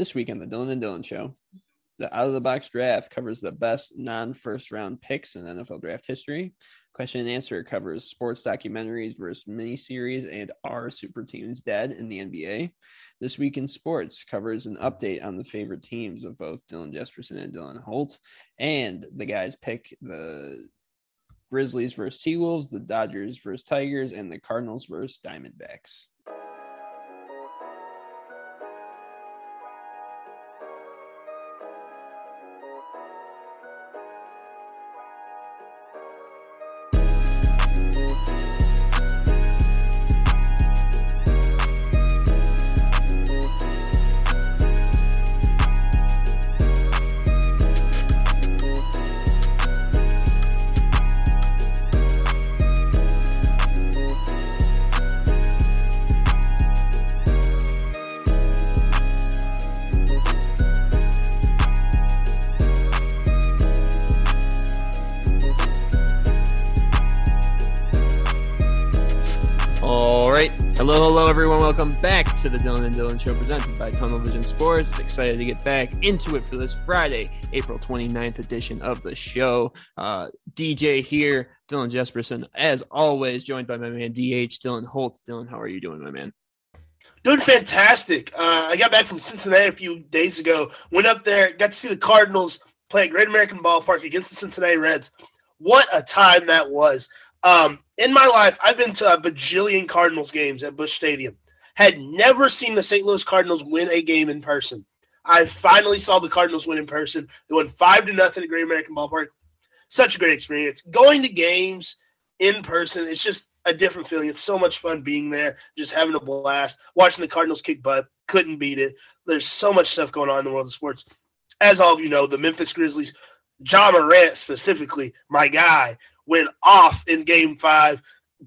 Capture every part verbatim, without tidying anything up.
This week on the Dylan and Dylan Show, the Out of the Box Draft covers the best non-first round picks in N F L draft history. Question and Answer covers sports documentaries versus miniseries and are super teams dead in the N B A. This Week in Sports covers an update on the favorite teams of both Dylan Jesperson and Dylan Holt. And the guys pick the Grizzlies versus T-Wolves, the Dodgers versus Tigers, and the Cardinals versus Diamondbacks. Hello, hello, everyone. Welcome back to the Dylan and Dylan Show presented by Tunnel Vision Sports. Excited to get back into it for this Friday, April twenty-ninth edition of the show. Uh, D J here, Dylan Jesperson, as always, joined by my man D H, Dylan Holt. Dylan, how are you doing, my man? Doing fantastic. Uh, I got back from Cincinnati a few days ago. Went up there, got to see the Cardinals play at Great American Ballpark against the Cincinnati Reds. What a time that was. Um, in my life, I've been to a bajillion Cardinals games at Busch Stadium. Had never seen the Saint Louis Cardinals win a game in person. I finally saw the Cardinals win in person. They won five to nothing at Great American Ballpark. Such a great experience. Going to games in person, it's just a different feeling. It's so much fun being there, just having a blast, watching the Cardinals kick butt. Couldn't beat it. There's so much stuff going on in the world of sports. As all of you know, the Memphis Grizzlies, Ja Morant specifically, my guy, went off in game five,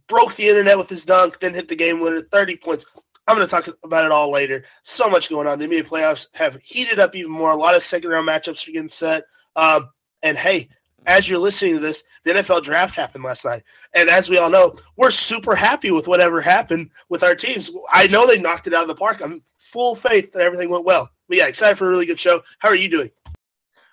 broke the internet with his dunk, then hit the game winner, thirty points. I'm going to talk about it all later. So much going on. The N B A playoffs have heated up even more. A lot of second-round matchups are getting set. Um, and, hey, as you're listening to this, the N F L draft happened last night. And as we all know, we're super happy with whatever happened with our teams. I know they knocked it out of the park. I'm full faith that everything went well. But, yeah, excited for a really good show. How are you doing?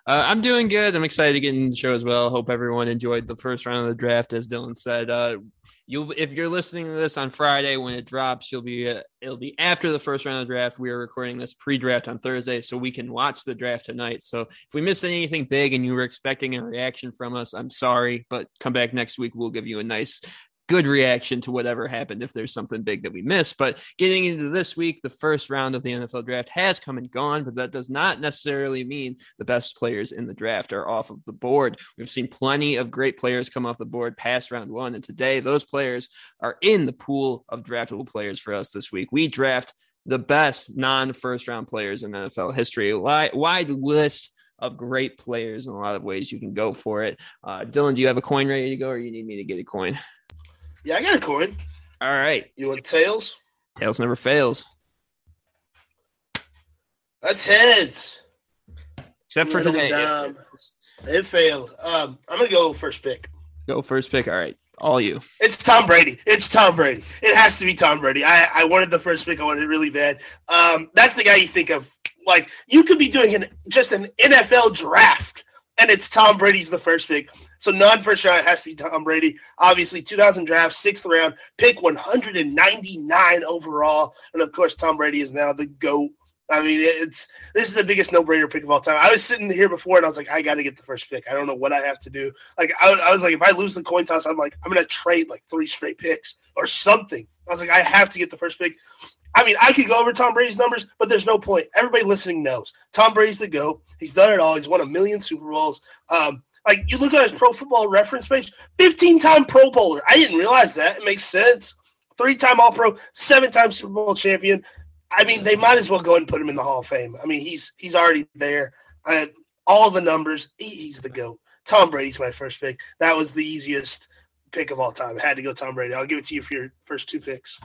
Uh, I'm doing good. I'm excited to get in the show as well. Hope everyone enjoyed the first round of the draft, as Dylan said. Uh, you'll, if you're listening to this on Friday when it drops, you'll be uh, it'll be after the first round of the draft. We are recording this pre-draft on Thursday, so we can watch the draft tonight. So if we missed anything big and you were expecting a reaction from us, I'm sorry, but come back next week. We'll give you a nice, good reaction to whatever happened if there's something big that we missed. But getting into this week, the first round of the N F L draft has come and gone, but that does not necessarily mean the best players in the draft are off of the board. We've seen plenty of great players come off the board past round one, and today those players are in the pool of draftable players for us this week. We draft the best non-first round players in N F L history. Wide, wide list of great players in a lot of ways you can go for it. Uh, Dylan, do you have a coin ready to go, or you need me to get a coin? Yeah, I got a coin. All right. You want tails? Tails never fails. That's heads. Except for today. It, it failed. Um, I'm going to go first pick. Go first pick. All right. All you. It's Tom Brady. It's Tom Brady. It has to be Tom Brady. I, I wanted the first pick. I wanted it really bad. Um, that's the guy you think of. Like, you could be doing an just an N F L draft, and it's Tom Brady's the first pick. So non-first round, it has to be Tom Brady. Obviously, two thousand draft, sixth round, pick one hundred ninety-nine overall. And, of course, Tom Brady is now the GOAT. I mean, it's this is the biggest no-brainer pick of all time. I was sitting here before, and I was like, I got to get the first pick. I don't know what I have to do. Like, I, I was like, if I lose the coin toss, I'm like, I'm going to trade, like, three straight picks or something. I was like, I have to get the first pick. I mean, I could go over Tom Brady's numbers, but there's no point. Everybody listening knows. Tom Brady's the GOAT. He's done it all. He's won a million Super Bowls. Um, like, you look at his Pro Football Reference page, fifteen-time Pro Bowler. I didn't realize that. It makes sense. Three-time All-Pro, seven-time Super Bowl champion. I mean, they might as well go and put him in the Hall of Fame. I mean, he's he's already there. I all the numbers. He, he's the GOAT. Tom Brady's my first pick. That was the easiest pick of all time. I had to go Tom Brady. I'll give it to you for your first two picks.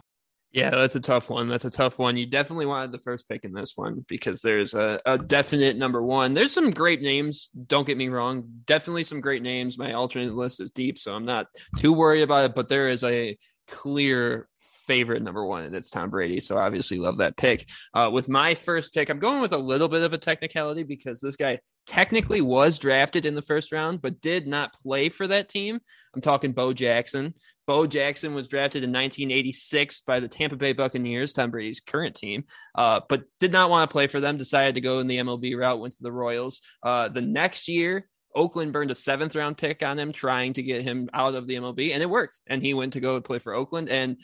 Yeah, that's a tough one. That's a tough one. You definitely wanted the first pick in this one because there's a, a definite number one. There's some great names. Don't get me wrong. Definitely some great names. My alternate list is deep, so I'm not too worried about it, but there is a clear favorite number one, and it's Tom Brady. So obviously love that pick. Uh, with my first pick, I'm going with a little bit of a technicality because this guy technically was drafted in the first round, but did not play for that team. I'm talking Bo Jackson. Bo Jackson was drafted in nineteen eighty-six by the Tampa Bay Buccaneers, Tom Brady's current team, uh, but did not want to play for them, decided to go in the M L B route, went to the Royals. Uh, the next year, Oakland burned a seventh round pick on him, trying to get him out of the M L B, and it worked. And he went to go and play for Oakland. And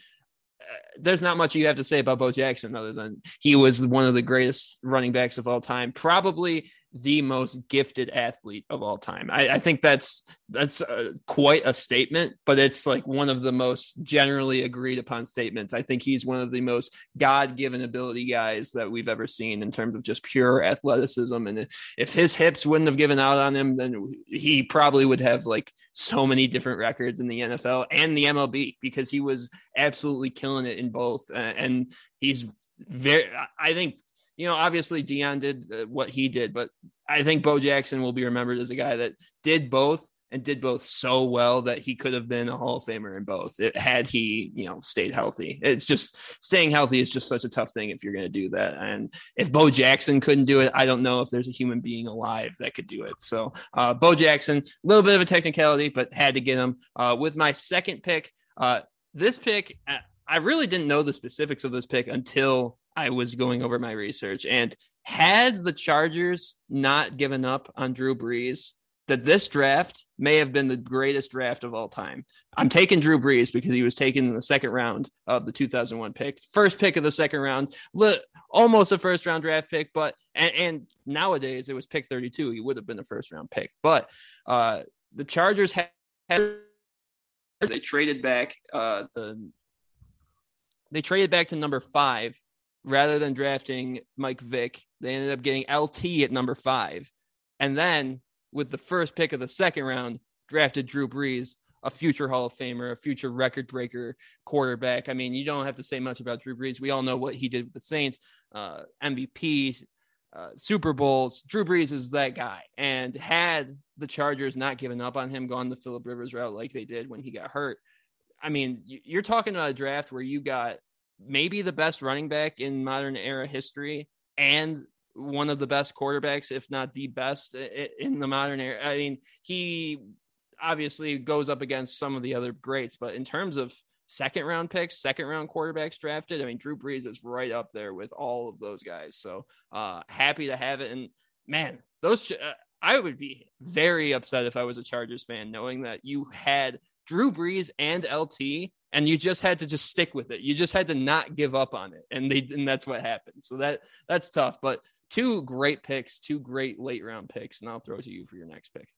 uh, there's not much you have to say about Bo Jackson other than he was one of the greatest running backs of all time, probably the most gifted athlete of all time. I, I think that's, that's uh, quite a statement, but it's like one of the most generally agreed upon statements. I think he's one of the most God-given ability guys that we've ever seen in terms of just pure athleticism. And if his hips wouldn't have given out on him, then he probably would have like so many different records in the N F L and the M L B, because he was absolutely killing it in both. Uh, and he's very, I think, you know, obviously Deion did uh, what he did, but I think Bo Jackson will be remembered as a guy that did both and did both so well that he could have been a Hall of Famer in both. It, had he, you know, stayed healthy. It's just staying healthy is just such a tough thing if you're going to do that. And if Bo Jackson couldn't do it, I don't know if there's a human being alive that could do it. So uh, Bo Jackson, a little bit of a technicality, but had to get him. Uh, with my second pick, uh, this pick, I really didn't know the specifics of this pick until I was going over my research, and had the Chargers not given up on Drew Brees, that this draft may have been the greatest draft of all time. I'm taking Drew Brees because he was taken in the second round of the two thousand one pick, first pick of the second round, almost a first round draft pick, but, and, and nowadays it was pick thirty-two. He would have been a first round pick, but uh, the Chargers had, had, they traded back, uh, the, they traded back to number five. Rather than drafting Mike Vick, they ended up getting L T at number five. And then with the first pick of the second round, drafted Drew Brees, a future Hall of Famer, a future record breaker quarterback. I mean, you don't have to say much about Drew Brees. We all know what he did with the Saints, uh, M V P, uh, Super Bowls. Drew Brees is that guy. And had the Chargers not given up on him, gone the Phillip Rivers route like they did when he got hurt, I mean, you're talking about a draft where you got maybe the best running back in modern era history and one of the best quarterbacks, if not the best in the modern era. I mean, he obviously goes up against some of the other greats, but in terms of second round picks, second round quarterbacks drafted, I mean, Drew Brees is right up there with all of those guys. So uh, happy to have it. And man, those, uh, I would be very upset if I was a Chargers fan, knowing that you had Drew Brees and L T, and you just had to just stick with it. You just had to not give up on it. And they and that's what happened. So that that's tough. But two great picks, two great late round picks. And I'll throw it to you for your next pick.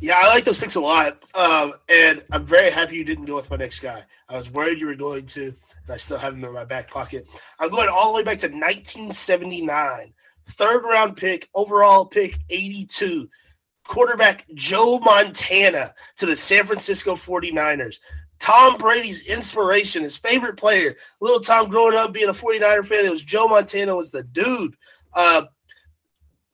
Yeah, I like those picks a lot. Um, and I'm very happy you didn't go with my next guy. I was worried you were going to, and I still have him in my back pocket. I'm going all the way back to nineteen seventy-nine. Third round pick, overall pick eighty-two. Quarterback Joe Montana to the San Francisco forty-niners. Tom Brady's inspiration, his favorite player. Little Tom growing up being a forty-niner fan, it was Joe Montana was the dude. Uh,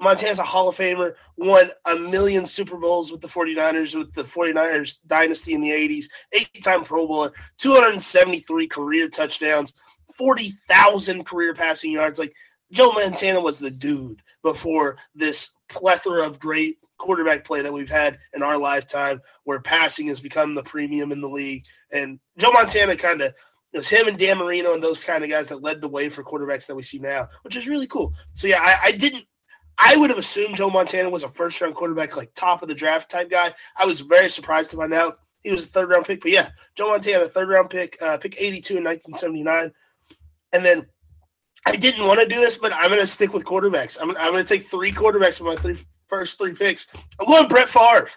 Montana's a Hall of Famer, won a million Super Bowls with the forty-niners, with the forty-niners dynasty in the eighties, eight-time Pro Bowler, two hundred seventy-three career touchdowns, forty thousand career passing yards. Like, Joe Montana was the dude before this plethora of great quarterback play that we've had in our lifetime, where passing has become the premium in the league. And Joe Montana kind of – it was him and Dan Marino and those kind of guys that led the way for quarterbacks that we see now, which is really cool. So, yeah, I, I didn't – I would have assumed Joe Montana was a first-round quarterback, like top-of-the-draft type guy. I was very surprised to find out he was a third-round pick. But, yeah, Joe Montana, third-round pick, uh, pick eighty-two in nineteen seventy-nine. And then – I didn't want to do this, but I'm going to stick with quarterbacks. I'm, I'm going to take three quarterbacks for my three, first three picks. I'm going Brett Favre.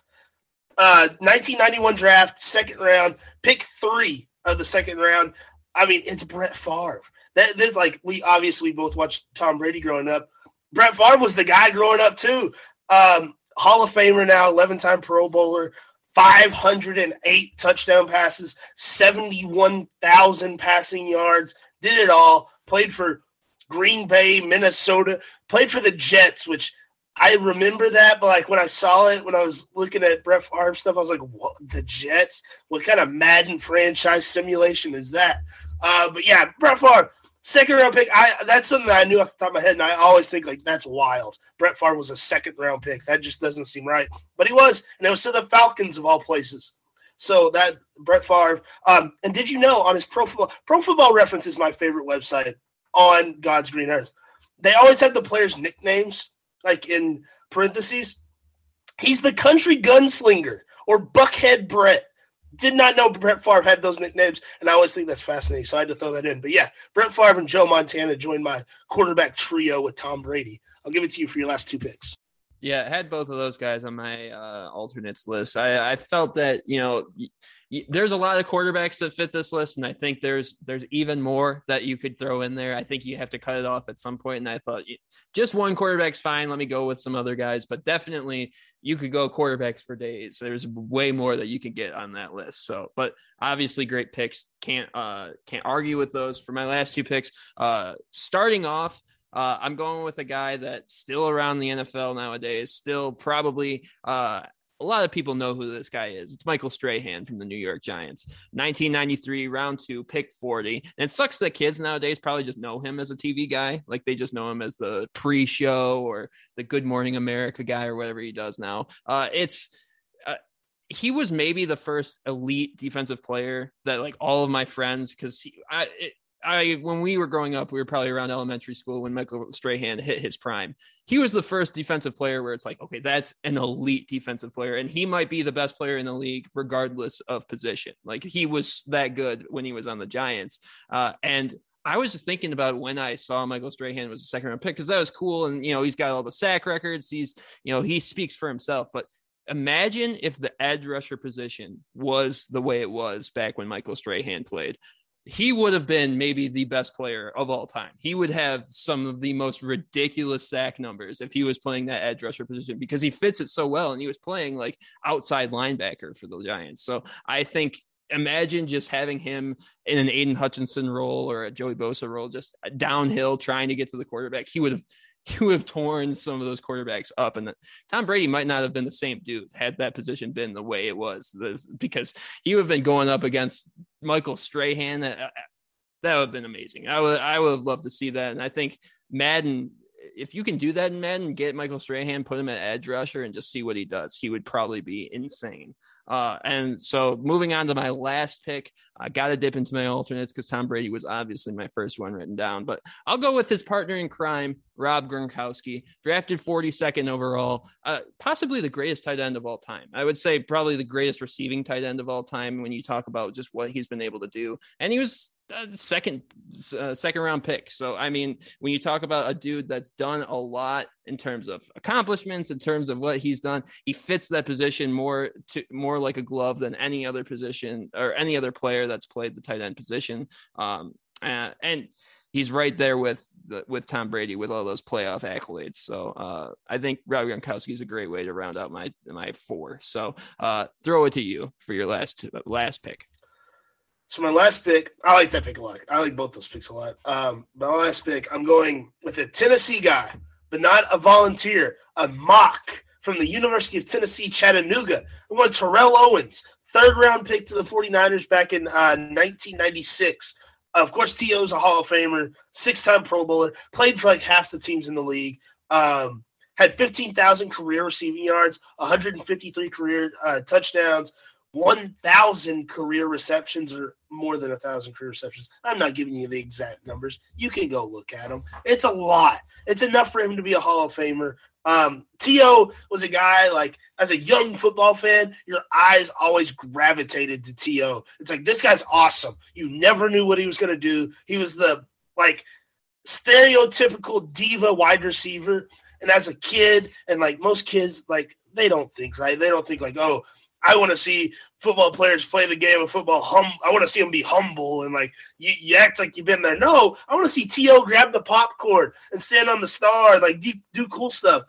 Uh, nineteen ninety-one draft, second round, pick three of the second round. I mean, it's Brett Favre. That, that's like, we obviously both watched Tom Brady growing up. Brett Favre was the guy growing up too. Um, Hall of Famer now, eleven-time Pro Bowler, five hundred eight touchdown passes, seventy-one thousand passing yards, did it all, played for – Green Bay, Minnesota, played for the Jets, which I remember that, but like when I saw it, when I was looking at Brett Favre stuff, I was like, what, the Jets? What kind of Madden franchise simulation is that? Uh, but yeah, Brett Favre, second round pick. I that's something that I knew off the top of my head, and I always think like that's wild. Brett Favre was a second round pick. That just doesn't seem right, but he was, and it was to the Falcons of all places. So that Brett Favre. Um, and did you know on his Pro Football Pro Football Reference is my favorite website on God's green earth. They always have the players' nicknames. Like in parentheses, he's the country gunslinger or Buckhead Brett. Did not know Brett Favre had those nicknames, and I always think that's fascinating, so I had to throw that in. But yeah, Brett Favre and Joe Montana joined my quarterback trio with Tom Brady. I'll give it to you for your last two picks. Yeah, I had both of those guys on my uh, alternates list. I, I felt that, you know, y- y- there's a lot of quarterbacks that fit this list, and I think there's there's even more that you could throw in there. I think you have to cut it off at some point, and I thought just one quarterback's fine. Let me go with some other guys, but definitely you could go quarterbacks for days. There's way more that you can get on that list. So, but obviously great picks. Can't uh, can't argue with those. For my last two picks, uh, starting off, Uh, I'm going with a guy that's still around the N F L nowadays, still probably uh, a lot of people know who this guy is. It's Michael Strahan from the New York Giants, nineteen ninety-three, round two, pick forty. And it sucks that kids nowadays probably just know him as a T V guy. Like they just know him as the pre-show or the Good Morning America guy or whatever he does now. Uh, it's uh, he was maybe the first elite defensive player that like all of my friends, because he, I, it, I, when we were growing up, we were probably around elementary school when Michael Strahan hit his prime. He was the first defensive player where it's like, okay, that's an elite defensive player. And he might be the best player in the league, regardless of position. Like he was that good when he was on the Giants. Uh, and I was just thinking about when I saw Michael Strahan was a second round pick, because that was cool. And, you know, he's got all the sack records. He's, you know, he speaks for himself, but imagine if the edge rusher position was the way it was back when Michael Strahan played. He would have been maybe the best player of all time. He would have some of the most ridiculous sack numbers if he was playing that edge rusher position, because he fits it so well. And he was playing like outside linebacker for the Giants. So I think, imagine just having him in an Aiden Hutchinson role or a Joey Bosa role, just downhill trying to get to the quarterback. He would have, he would have torn some of those quarterbacks up. And the, Tom Brady might not have been the same dude had that position been the way it was, this, because he would have been going up against Michael Strahan. That, that would have been amazing. I would, I would have loved to see that. And I think Madden, if you can do that in Madden, get Michael Strahan, put him at edge rusher and just see what he does. He would probably be insane. Uh, and so moving on to my last pick, I got to dip into my alternates because Tom Brady was obviously my first one written down, but I'll go with his partner in crime, Rob Gronkowski, drafted forty-second overall, uh, possibly the greatest tight end of all time. I would say probably the greatest receiving tight end of all time when you talk about just what he's been able to do. And he was uh, second, uh, second round pick. So, I mean, when you talk about a dude that's done a lot in terms of accomplishments, in terms of what he's done, he fits that position more to more like a glove than any other position or any other player that's played the tight end position. Um, and, and he's right there with the, with Tom Brady with all those playoff accolades. So uh, I think Rob Gronkowski is a great way to round out my my four. So uh, throw it to you for your last last pick. So my last pick, I like that pick a lot. I like both those picks a lot. Um, my last pick, I'm going with a Tennessee guy, but not a volunteer, a mock from the University of Tennessee, Chattanooga. I'm going Terrell Owens, third round pick to the 49ers back in uh, nineteen ninety-six. Of course, T O is a Hall of Famer, six-time Pro Bowler, played for like half the teams in the league, um, had fifteen thousand career receiving yards, one hundred fifty-three career uh, touchdowns, one thousand career receptions, or more than one thousand career receptions. I'm not giving you the exact numbers. You can go look at them. It's a lot. It's enough for him to be a Hall of Famer. Um, T O was a guy, like, as a young football fan, your eyes always gravitated to T O. It's like, this guy's awesome. You never knew what he was going to do. He was the, like, stereotypical diva wide receiver. And as a kid, and, like, most kids, like, they don't think, right? They don't think, like, oh, I want to see football players play the game of football. Hum- I want to see them be humble and, like, you, you act like you've been there. No, I want to see T O grab the popcorn and stand on the star, like, do, do cool stuff.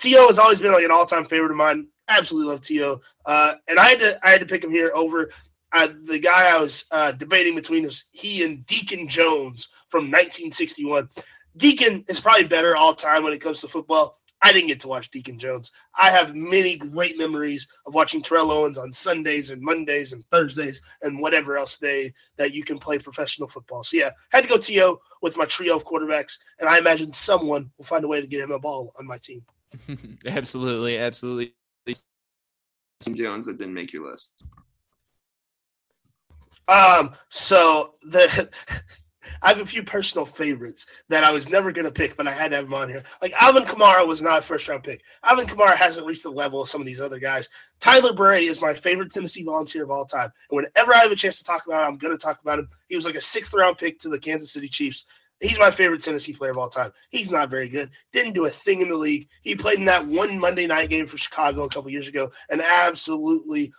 T O has always been like an all-time favorite of mine. Absolutely love T O Uh, and I had to I had to pick him here over uh, the guy I was uh, debating between was he and Deacon Jones from nineteen sixty-one. Deacon is probably better all-time when it comes to football. I I didn't get to watch Deacon Jones. I have many great memories of watching Terrell Owens on Sundays and Mondays and Thursdays and whatever else day that you can play professional football. So, yeah, had to go T O with my trio of quarterbacks, and I imagine someone will find a way to get him a ball on my team. Absolutely, absolutely. Jones that didn't make your list. Um, so the I have a few personal favorites that I was never going to pick, but I had to have them on here. Like Alvin Kamara was not a first-round pick. Alvin Kamara hasn't reached the level of some of these other guys. Tyler Berry is my favorite Tennessee Volunteer of all time. And whenever I have a chance to talk about him, I'm going to talk about him. He was like a sixth-round pick to the Kansas City Chiefs. He's my favorite Tennessee player of all time. He's not very good. Didn't do a thing in the league. He played in that one Monday night game for Chicago a couple years ago and absolutely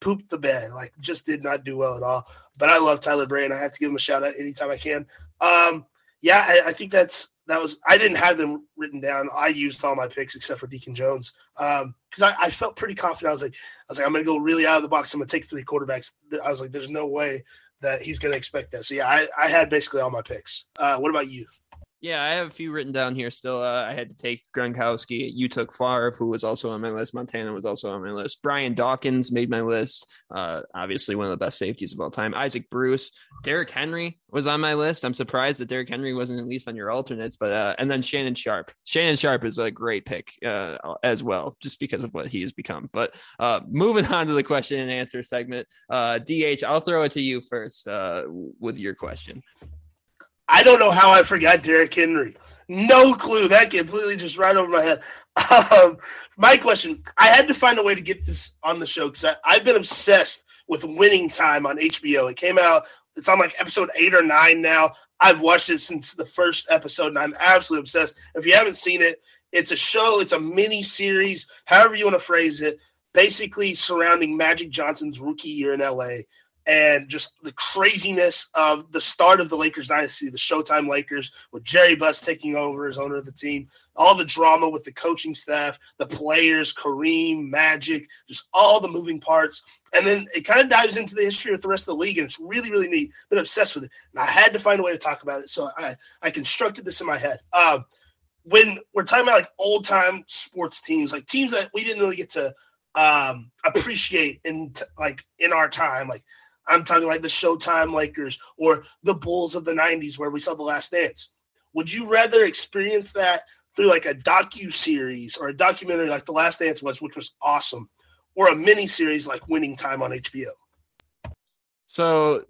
pooped the bed. Like, just did not do well at all. But I love Tyler Bray, and I have to give him a shout-out anytime I can. Um, yeah, I, I think that's that was – I didn't have them written down. I used all my picks except for Deacon Jones because um, I, I felt pretty confident. I was like, I was like, I'm going to go really out of the box. I'm going to take three quarterbacks. I was like, there's no way – that he's going to expect that. So, yeah, I, I had basically all my picks. Uh, what about you? Yeah, I have a few written down here still. Uh, I had to take Gronkowski. You took Favre, who was also on my list. Montana was also on my list. Brian Dawkins made my list. Uh, obviously, one of the best safeties of all time. Isaac Bruce. Derrick Henry was on my list. I'm surprised that Derrick Henry wasn't at least on your alternates. But uh, and then Shannon Sharp. Shannon Sharp is a great pick uh, as well, just because of what he has become. But uh, moving on to the question and answer segment, uh, D H, I'll throw it to you first uh, with your question. I don't know how I forgot Derrick Henry. No clue. That completely just right over my head. Um, my question, I had to find a way to get this on the show because I've been obsessed with Winning Time on H B O. It came out, it's on like episode eight or nine now. I've watched it since the first episode, and I'm absolutely obsessed. If you haven't seen it, it's a show. It's a mini series, however you want to phrase it, basically surrounding Magic Johnson's rookie year in L A, and just the craziness of the start of the Lakers dynasty, the Showtime Lakers, with Jerry West taking over as owner of the team, all the drama with the coaching staff, the players, Kareem, Magic, just all the moving parts. And then it kind of dives into the history with the rest of the league, and it's really, really neat. I've been obsessed with it, and I had to find a way to talk about it, so I, I constructed this in my head. Um, when we're talking about like old-time sports teams, like teams that we didn't really get to um, appreciate in t- like in our time, like, I'm talking like the Showtime Lakers or the Bulls of the nineties where we saw The Last Dance. Would you rather experience that through like a docu-series or a documentary like The Last Dance was, which was awesome, or a mini-series like Winning Time on H B O? So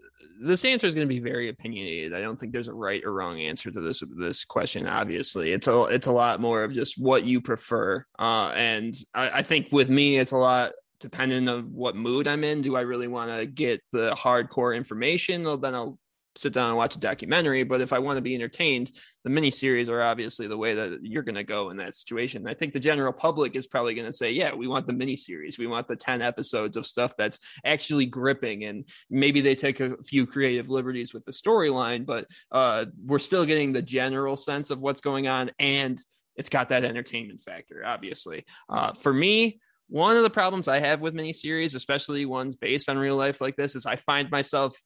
this answer is going to be very opinionated. I don't think there's a right or wrong answer to this this question, obviously. It's a, it's a lot more of just what you prefer. Uh, and I, I think with me, it's a lot – depending on what mood I'm in, do I really want to get the hardcore information? Well, then I'll sit down and watch a documentary. But if I want to be entertained, the miniseries are obviously the way that you're going to go in that situation. I think the general public is probably going to say, yeah, we want the miniseries. We want the ten episodes of stuff that's actually gripping. And maybe they take a few creative liberties with the storyline, but uh, we're still getting the general sense of what's going on. And it's got that entertainment factor, obviously. Uh, for me, one of the problems I have with miniseries, especially ones based on real life like this, is I find myself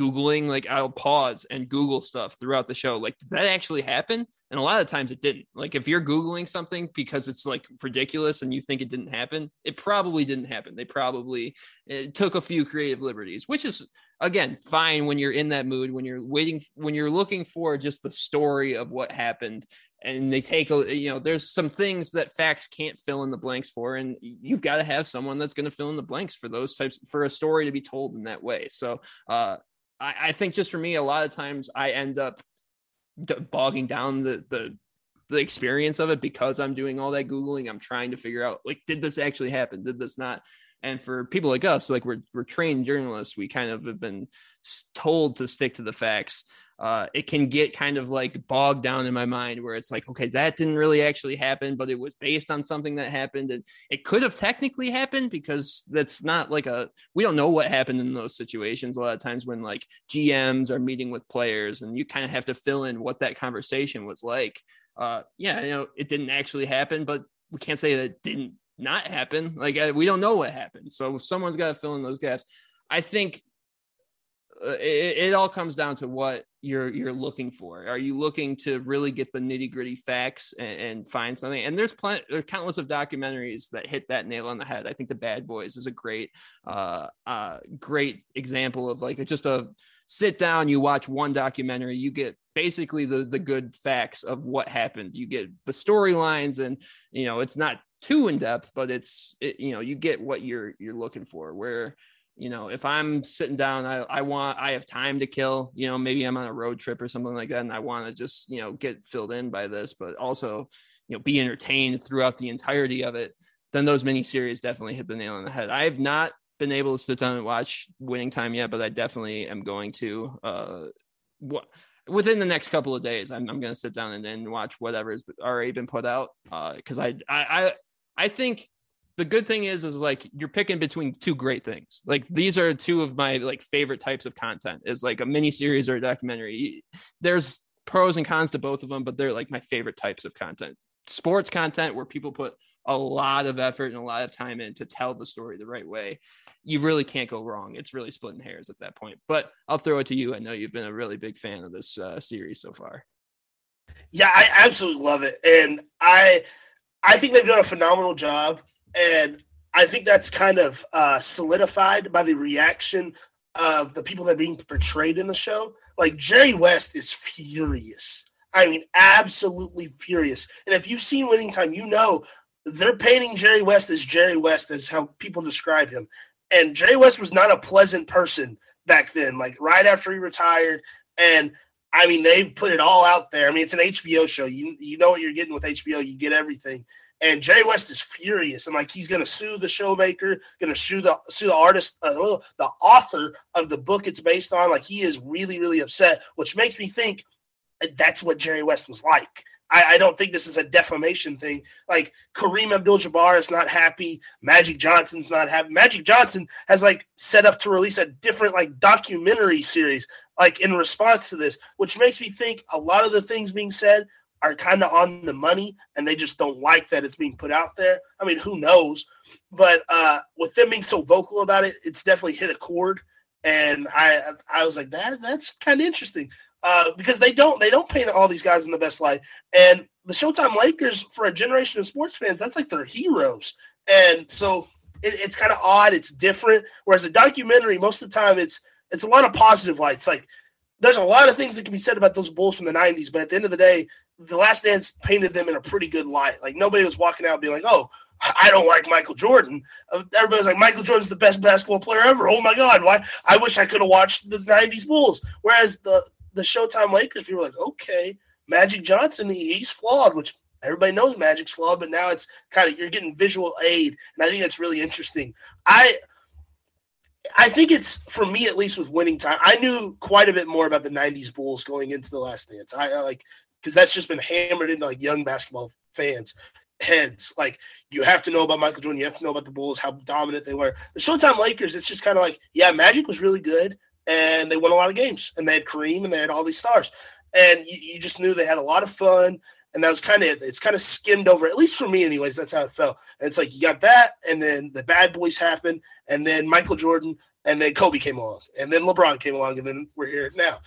Googling, like I'll pause and Google stuff throughout the show. Like, did that actually happen? And a lot of times it didn't. Like if you're Googling something because it's like ridiculous and you think it didn't happen, it probably didn't happen. They probably it took a few creative liberties, which is, again, fine when you're in that mood, when you're waiting, when you're looking for just the story of what happened. And they take, a, you know, there's some things that facts can't fill in the blanks for. And you've got to have someone that's going to fill in the blanks for those types, for a story to be told in that way. So uh, I, I think just for me, a lot of times I end up d- bogging down the, the, the experience of it because I'm doing all that Googling. I'm trying to figure out, like, did this actually happen? Did this not? And for people like us, like we're we're trained journalists, we kind of have been told to stick to the facts. Uh, it can get kind of like bogged down in my mind where it's like, okay, that didn't really actually happen, but it was based on something that happened. And it could have technically happened because that's not like a, we don't know what happened in those situations. A lot of times when like G Ms are meeting with players and you kind of have to fill in what that conversation was like. Uh, yeah, you know, it didn't actually happen, but we can't say that it didn't not happen. Like, we don't know what happened. So someone's got to fill in those gaps. I think it, it all comes down to what you're you're looking for. Are you looking to really get the nitty gritty facts and, and find something? And there's plenty, there are countless of documentaries that hit that nail on the head. I think The Bad Boys is a great, uh, uh, great example of like just a sit down, you watch one documentary, you get basically the the good facts of what happened. You get the storylines, and you know it's not too in depth, but it's it, you know you get what you're you're looking for. Where you know, if I'm sitting down, I, I want, I have time to kill, you know, maybe I'm on a road trip or something like that. And I want to just, you know, get filled in by this, but also, you know, be entertained throughout the entirety of it. Then those miniseries definitely hit the nail on the head. I have not been able to sit down and watch Winning Time yet, but I definitely am going to, uh, what within the next couple of days, I'm, I'm going to sit down and then watch whatever's already been put out. Uh, cause I, I, I, I think, the good thing is, is like you're picking between two great things. Like these are two of my like favorite types of content is like a mini series or a documentary. There's pros and cons to both of them, but they're like my favorite types of content. Sports content where people put a lot of effort and a lot of time in to tell the story the right way. You really can't go wrong. It's really splitting hairs at that point, but I'll throw it to you. I know you've been a really big fan of this uh, series so far. Yeah, I absolutely love it. And I, I think they've done a phenomenal job. And I think that's kind of uh, solidified by the reaction of the people that are being portrayed in the show. Like Jerry West is furious. I mean, absolutely furious. And if you've seen Winning Time, you know they're painting Jerry West as Jerry West as how people describe him. And Jerry West was not a pleasant person back then, like right after he retired. And I mean, they put it all out there. I mean, it's an H B O show. You, you know what you're getting with H B O. You get everything. And Jerry West is furious, and like he's going to sue the showmaker, going to sue the sue the artist, uh, the author of the book it's based on. Like he is really, really upset, which makes me think that's what Jerry West was like. I, I don't think this is a defamation thing. Like Kareem Abdul-Jabbar is not happy. Magic Johnson's not happy. Magic Johnson has like set up to release a different like documentary series like in response to this, which makes me think a lot of the things being said are kind of on the money, and they just don't like that it's being put out there. I mean, who knows? But uh, with them being so vocal about it, it's definitely hit a chord. And I I was like, that that's kind of interesting uh, because they don't they don't paint all these guys in the best light. And the Showtime Lakers, for a generation of sports fans, that's like their heroes. And so it, it's kind of odd. It's different. Whereas a documentary, most of the time, it's it's a lot of positive lights. Like there's a lot of things that can be said about those Bulls from the nineties, but at the end of the day, The Last Dance painted them in a pretty good light. Like nobody was walking out being like, oh, I don't like Michael Jordan. Everybody's like, Michael Jordan's the best basketball player ever. Oh my God. Why? I wish I could have watched the nineties Bulls. Whereas the, the Showtime Lakers, people were like, okay, Magic Johnson, he's flawed, which everybody knows Magic's flawed, but now it's kind of, you're getting visual aid. And I think that's really interesting. I, I think it's, for me at least with Winning Time, I knew quite a bit more about the nineties Bulls going into The Last Dance. I, I like, because that's just been hammered into like young basketball fans' heads. Like you have to know about Michael Jordan, you have to know about the Bulls, how dominant they were. The Showtime Lakers, it's just kind of like, yeah, Magic was really good, and they won a lot of games, and they had Kareem, and they had all these stars, and you, you just knew they had a lot of fun, and that was kind of it's kind of skimmed over, at least for me, anyways. That's how it felt. And it's like you got that, and then the Bad Boys happened, and then Michael Jordan, and then Kobe came along, and then LeBron came along, and then we're here now.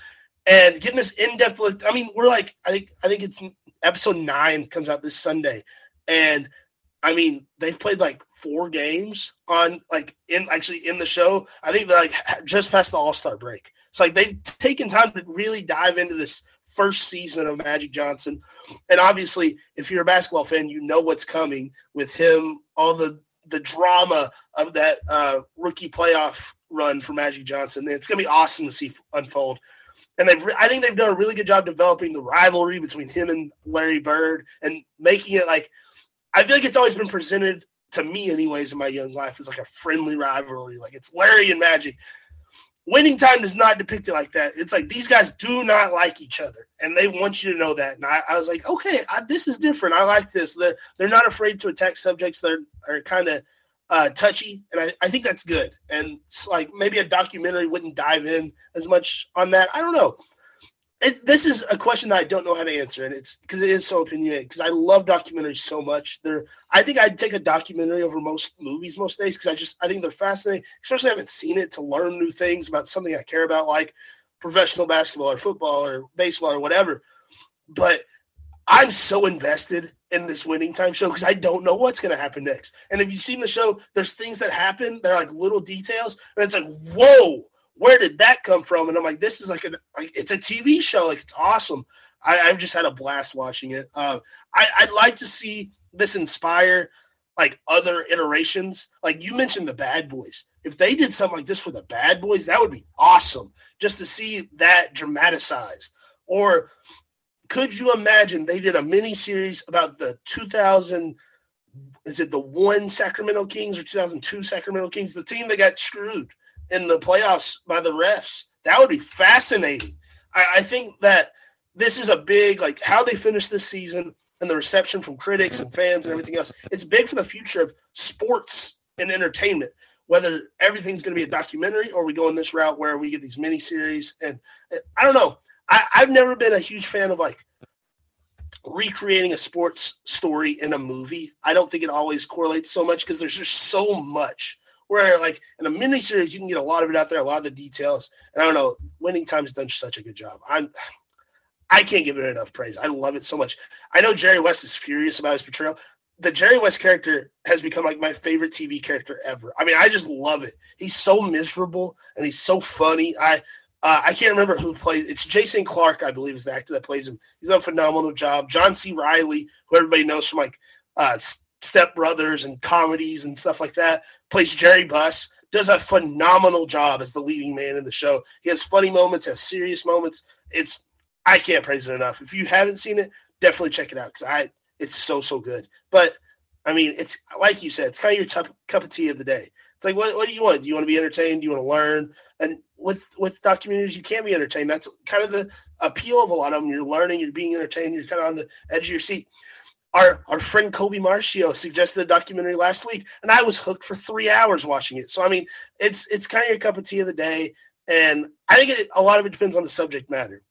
And getting this in-depth look, I mean, we're like, I think, I think it's episode nine comes out this Sunday, and I mean, they've played like four games on like in actually in the show. I think they're like just past the All-Star break. It's like they've taken time to really dive into this first season of Magic Johnson, and obviously, if you're a basketball fan, you know what's coming with him. All the the drama of that uh, rookie playoff run for Magic Johnson. It's gonna be awesome to see unfold. And they've, I think they've done a really good job developing the rivalry between him and Larry Bird and making it like – I feel like it's always been presented to me anyways in my young life as like a friendly rivalry. Like it's Larry and Magic. Winning Time does not depict it like that. It's like these guys do not like each other, and they want you to know that. And I, I was like, okay, I, this is different. I like this. They're, they're not afraid to attack subjects that are, are kind of uh, touchy, and I, I think that's good. And it's like maybe a documentary wouldn't dive in as much on that. I don't know. it, this is a question that I don't know how to answer, and it's because it is so opinionated. Because I love documentaries so much. They're, I think I'd take a documentary over most movies most days because I just I think they're fascinating. Especially I haven't seen it to learn new things about something I care about, like professional basketball or football or baseball or whatever. But I'm so invested in this Winning Time show because I don't know what's going to happen next. And if you've seen the show, there's things that happen. They're like little details, and it's like, whoa, where did that come from? And I'm like, this is like an, like, it's a T V show. Like, it's awesome. I, I've just had a blast watching it. Uh, I, I'd like to see this inspire like other iterations. Like you mentioned the Bad Boys. If they did something like this for the Bad Boys, that would be awesome just to see that dramatized. Or could you imagine they did a mini series about the two thousand, is it the one Sacramento Kings or two thousand two Sacramento Kings, the team that got screwed in the playoffs by the refs? That would be fascinating. I, I think that this is a big, like how they finish this season and the reception from critics and fans and everything else. It's big for the future of sports and entertainment, whether everything's going to be a documentary or we go in this route where we get these mini series. And I don't know. I, I've never been a huge fan of like recreating a sports story in a movie. I don't think it always correlates so much because there's just so much. Where, like, in a miniseries, you can get a lot of it out there, a lot of the details. And I don't know, Winning Time's done such a good job. I'm, I can't give it enough praise. I love it so much. I know Jerry West is furious about his portrayal. The Jerry West character has become, like, my favorite T V character ever. I mean, I just love it. He's so miserable, and he's so funny. I uh, I can't remember who plays. It's Jason Clark, I believe, is the actor that plays him. He's done a phenomenal job. John C. Reilly, who everybody knows from, like, uh, Step Brothers and comedies and stuff like that, plays Jerry Buss, does a phenomenal job as the leading man in the show. He has funny moments, has serious moments. It's, I can't praise it enough. If you haven't seen it, definitely check it out because I, it's so, so good. But, I mean, it's like you said, it's kind of your t- cup of tea of the day. It's like, what, what do you want? Do you want to be entertained? Do you want to learn? And with, with documentaries, you can be entertained. That's kind of the appeal of a lot of them. You're learning, you're being entertained, you're kind of on the edge of your seat. Our our friend Kobe Marcio suggested a documentary last week, and I was hooked for three hours watching it. So, I mean, it's it's kind of your cup of tea of the day, and I think it, a lot of it depends on the subject matter.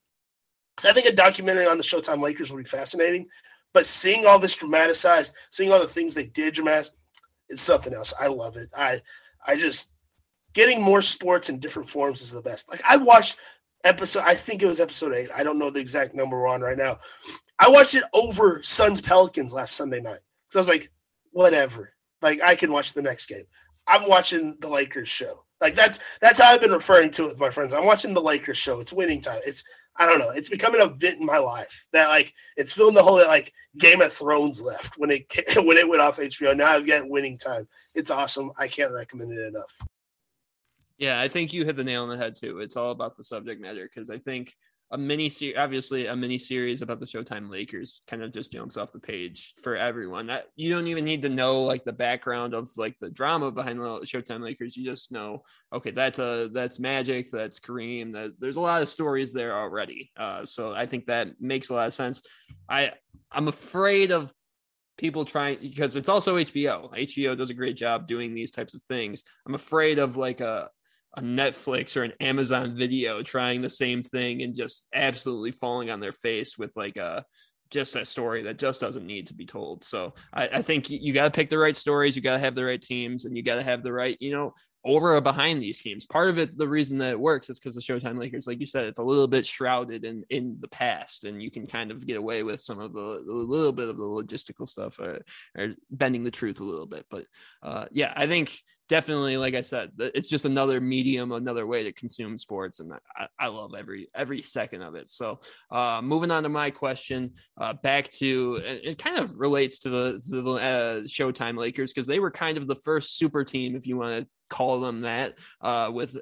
So I think a documentary on the Showtime Lakers would be fascinating, but seeing all this dramatized, seeing all the things they did dramatized, it's something else. I love it. I I just – getting more sports in different forms is the best. Like, I watched episode – I think it was episode eight. I don't know the exact number we're on right now. I watched it over Suns Pelicans last Sunday night. So I was like, whatever. Like, I can watch the next game. I'm watching the Lakers show. Like, that's that's how I've been referring to it with my friends. I'm watching the Lakers show. It's Winning Time. It's, I don't know. It's becoming an event in my life that, like, it's filling the whole, like, Game of Thrones left when it when it went off H B O. Now I've got Winning Time. It's awesome. I can't recommend it enough. Yeah, I think you hit the nail on the head, too. It's all about the subject matter because I think – A mini series, obviously, a mini series about the Showtime Lakers kind of just jumps off the page for everyone. That, you don't even need to know like the background of like the drama behind the Showtime Lakers. You just know, okay, that's a that's Magic, that's Kareem. That, there's a lot of stories there already. Uh, so I think that makes a lot of sense. I I'm afraid of people trying because it's also H B O. H B O does a great job doing these types of things. I'm afraid of like a. a Netflix or an Amazon Video trying the same thing and just absolutely falling on their face with like a, just a story that just doesn't need to be told. So I, I think you got to pick the right stories. You got to have the right teams and you got to have the right, you know, over or behind these teams. Part of it, the reason that it works is because the Showtime Lakers, like you said, it's a little bit shrouded in, in the past and you can kind of get away with some of the a little bit of the logistical stuff or, or bending the truth a little bit. But uh, yeah, I think definitely, like I said, it's just another medium, another way to consume sports. And I, I love every, every second of it. So uh, moving on to my question uh, back to, it kind of relates to the, to the uh, Showtime Lakers, because they were kind of the first super team, if you want to call them that, uh, with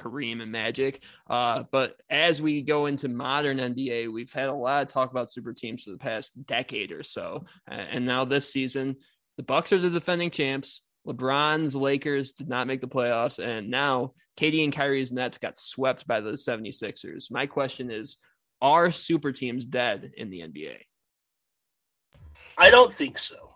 Kareem and Magic. Uh, but as we go into modern N B A, we've had a lot of talk about super teams for the past decade or so. And now this season, the Bucks are the defending champs. LeBron's Lakers did not make the playoffs. And now K D and Kyrie's Nets got swept by the seventy-sixers. My question is, are super teams dead in the N B A? I don't think so.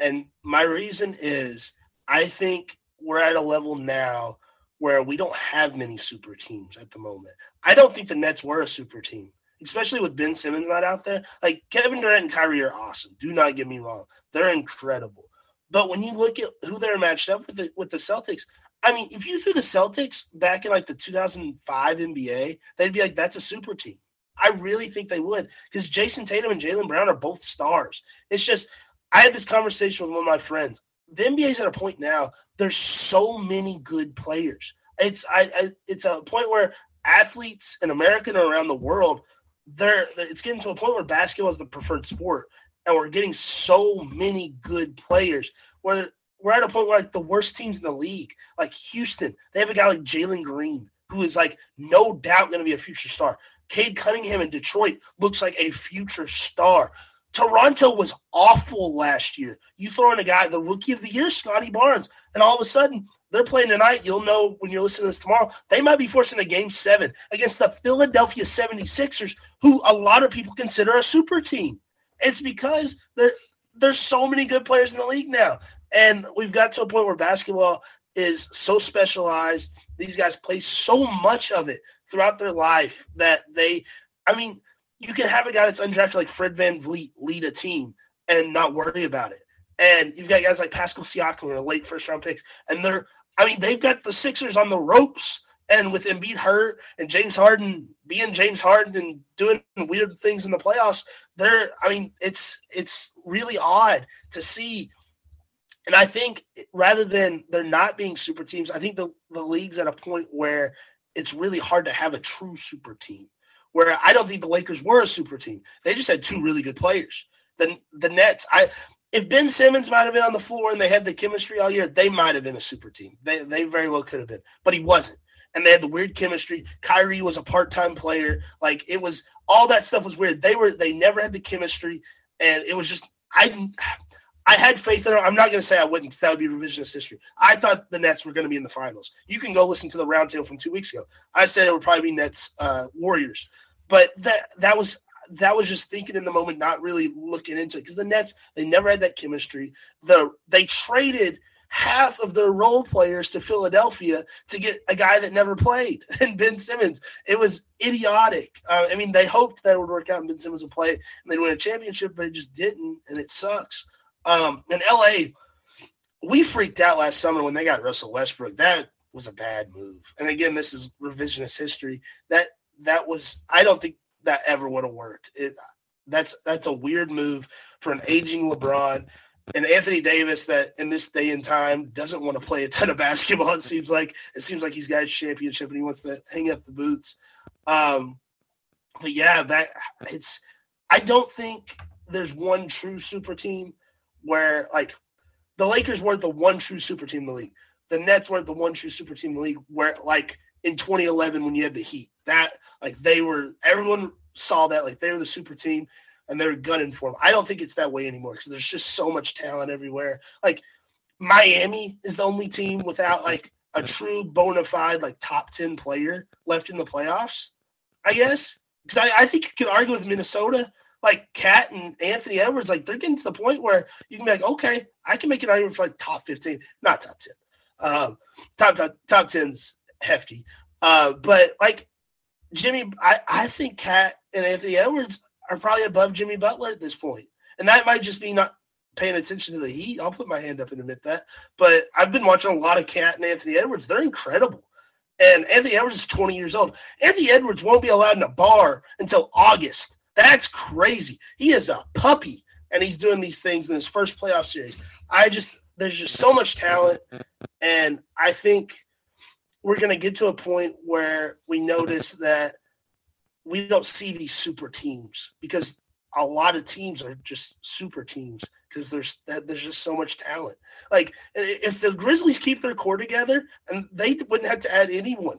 And my reason is, I think we're at a level now where we don't have many super teams at the moment. I don't think the Nets were a super team, especially with Ben Simmons not out there. Like, Kevin Durant and Kyrie are awesome. Do not get me wrong. They're incredible. But when you look at who they're matched up with the, with the Celtics, I mean, if you threw the Celtics back in, like, the two thousand five N B A, they'd be like, that's a super team. I really think they would, because Jason Tatum and Jaylen Brown are both stars. It's just, I had this conversation with one of my friends. The N B A's at a point now, there's so many good players. It's I, I it's a point where athletes in America and around the world, they're, they're it's getting to a point where basketball is the preferred sport, and we're getting so many good players. Where we're at a point where, like, the worst teams in the league, like Houston, they have a guy like Jalen Green, who is, like, no doubt going to be a future star. Cade Cunningham in Detroit looks like a future star. Toronto was awful last year. You throw in a guy, the rookie of the year, Scotty Barnes, and all of a sudden they're playing tonight. You'll know when you're listening to this tomorrow. They might be forcing a game seven against the Philadelphia seventy-sixers, who a lot of people consider a super team. It's because there, there's so many good players in the league now. And we've got to a point where basketball is so specialized. These guys play so much of it throughout their life that they – I mean, you can have a guy that's undrafted like Fred VanVleet lead a team and not worry about it. And you've got guys like Pascal Siakam who are late first-round picks. And they're – I mean, they've got the Sixers on the ropes. And with Embiid hurt and James Harden being James Harden and doing weird things in the playoffs, they're – I mean, it's it's really odd to see – and I think rather than there not being super teams, I think the, the league's at a point where it's really hard to have a true super team, where I don't think the Lakers were a super team. They just had two really good players. The, the Nets, I if Ben Simmons might have been on the floor and they had the chemistry all year, they might have been a super team. They they very well could have been, but he wasn't. And they had the weird chemistry. Kyrie was a part-time player. Like, it was – all that stuff was weird. They were they never had the chemistry, and it was just – I didn't – I had faith in her. I'm not going to say I wouldn't, because that would be revisionist history. I thought the Nets were going to be in the finals. You can go listen to the roundtable from two weeks ago. I said it would probably be Nets uh, Warriors, but that that was that was just thinking in the moment, not really looking into it, because the Nets, they never had that chemistry. The they traded half of their role players to Philadelphia to get a guy that never played, and Ben Simmons. It was idiotic. Uh, I mean, they hoped that it would work out and Ben Simmons would play and they'd win a championship, but it just didn't, and it sucks. Um, in L A, we freaked out last summer when they got Russell Westbrook. That was a bad move. And again, this is revisionist history. That that was – I don't think that ever would have worked. It, that's that's a weird move for an aging LeBron and Anthony Davis that in this day and time doesn't want to play a ton of basketball, it seems like. It seems like he's got his championship and he wants to hang up the boots. Um, but, yeah, that it's – I don't think there's one true super team. Where, like, the Lakers were the one true super team in the league. The Nets were the one true super team in the league, where, like, in twenty eleven when you had the Heat, that, like, they were – everyone saw that. Like, they were the super team, and they were gunning for them. I don't think it's that way anymore, because there's just so much talent everywhere. Like, Miami is the only team without, like, a true bona fide, like, top ten player left in the playoffs, I guess. Because I, I think you could argue with Minnesota – like Cat and Anthony Edwards, like, they're getting to the point where you can be like, okay, I can make an argument for, like, top fifteen, not top ten. Um, top top top ten's hefty, uh, but like Jimmy, I, I think Cat and Anthony Edwards are probably above Jimmy Butler at this point, and that might just be not paying attention to the Heat. I'll put my hand up and admit that, but I've been watching a lot of Cat and Anthony Edwards. They're incredible. And Anthony Edwards is twenty years old. Anthony Edwards won't be allowed in a bar until August. That's crazy. He is a puppy, and he's doing these things in his first playoff series. I just – there's just so much talent, and I think we're going to get to a point where we notice that we don't see these super teams, because a lot of teams are just super teams, because there's there's just so much talent. Like, if the Grizzlies keep their core together, and they wouldn't have to add anyone,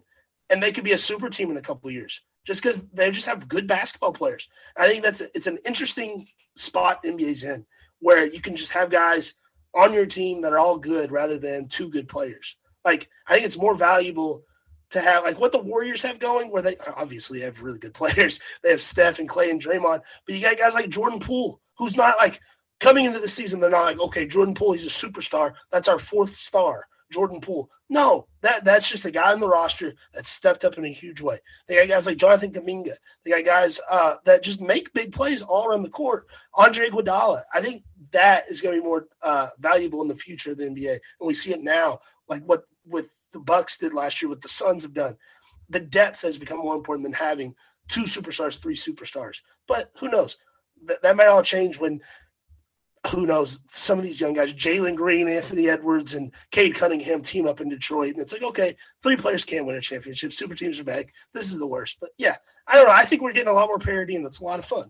and they could be a super team in a couple of years. Just because they just have good basketball players. I think that's a, it's an interesting spot the N B A's in, where you can just have guys on your team that are all good rather than two good players. Like, I think it's more valuable to have, like, what the Warriors have going, where they obviously have really good players. They have Steph and Clay and Draymond. But you got guys like Jordan Poole, who's not, like, coming into the season, they're not like, okay, Jordan Poole, he's a superstar. That's our fourth star. Jordan Poole. No, that that's just a guy on the roster that stepped up in a huge way. They got guys like Jonathan Kuminga. They got guys uh, that just make big plays all around the court. Andre Iguodala. I think that is going to be more uh, valuable in the future of the N B A, and we see it now, like what with the Bucks did last year, what the Suns have done. The depth has become more important than having two superstars, three superstars. But who knows? Th- that might all change when – who knows, some of these young guys, Jalen Green, Anthony Edwards, and Cade Cunningham team up in Detroit. And it's like, okay, three players can't win a championship. Super teams are back. This is the worst. But, yeah, I don't know. I think we're getting a lot more parity, and it's a lot of fun.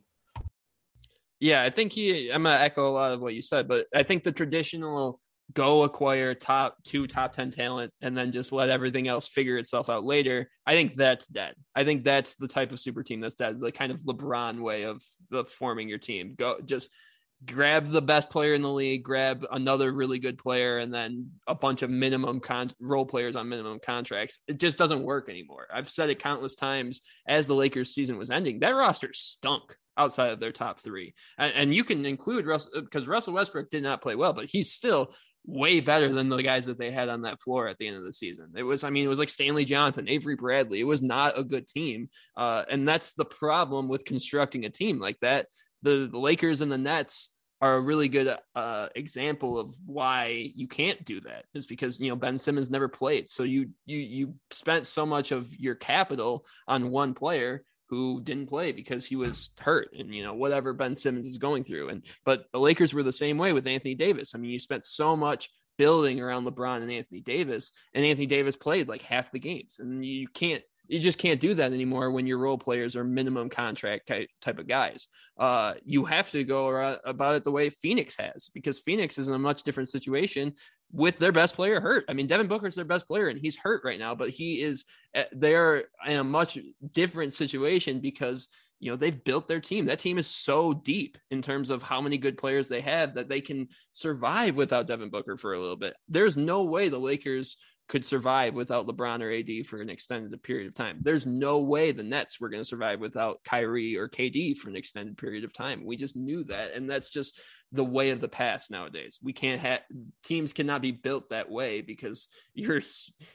Yeah, I think he – I'm going to echo a lot of what you said, but I think the traditional go acquire top two, top ten talent, and then just let everything else figure itself out later, I think that's dead. I think that's the type of super team that's dead, the kind of LeBron way of, of forming your team. Go just – grab the best player in the league, grab another really good player, and then a bunch of minimum con- role players on minimum contracts. It just doesn't work anymore. I've said it countless times as the Lakers season was ending, that roster stunk outside of their top three. And, and you can include Russell, because Russell Westbrook did not play well, but he's still way better than the guys that they had on that floor at the end of the season. It was, I mean, it was like Stanley Johnson, Avery Bradley. It was not a good team. Uh, and that's the problem with constructing a team like that. The, the Lakers and the Nets are a really good uh, example of why you can't do that, is because, you know, Ben Simmons never played. So you, you, you spent so much of your capital on one player who didn't play because he was hurt and, you know, whatever Ben Simmons is going through. And, but the Lakers were the same way with Anthony Davis. I mean, you spent so much building around LeBron and Anthony Davis, and Anthony Davis played like half the games, and you can't, you just can't do that anymore when your role players are minimum contract type of guys. Uh, you have to go about it the way Phoenix has, because Phoenix is in a much different situation with their best player hurt. I mean, Devin Booker's their best player and he's hurt right now, but he is, they're in a much different situation because, you know, they've built their team. That team is so deep in terms of how many good players they have that they can survive without Devin Booker for a little bit. There's no way the Lakers could survive without LeBron or A D for an extended period of time. There's no way the Nets were going to survive without Kyrie or K D for an extended period of time. We just knew that. And that's just the way of the past nowadays. We can't have teams cannot be built that way, because you're,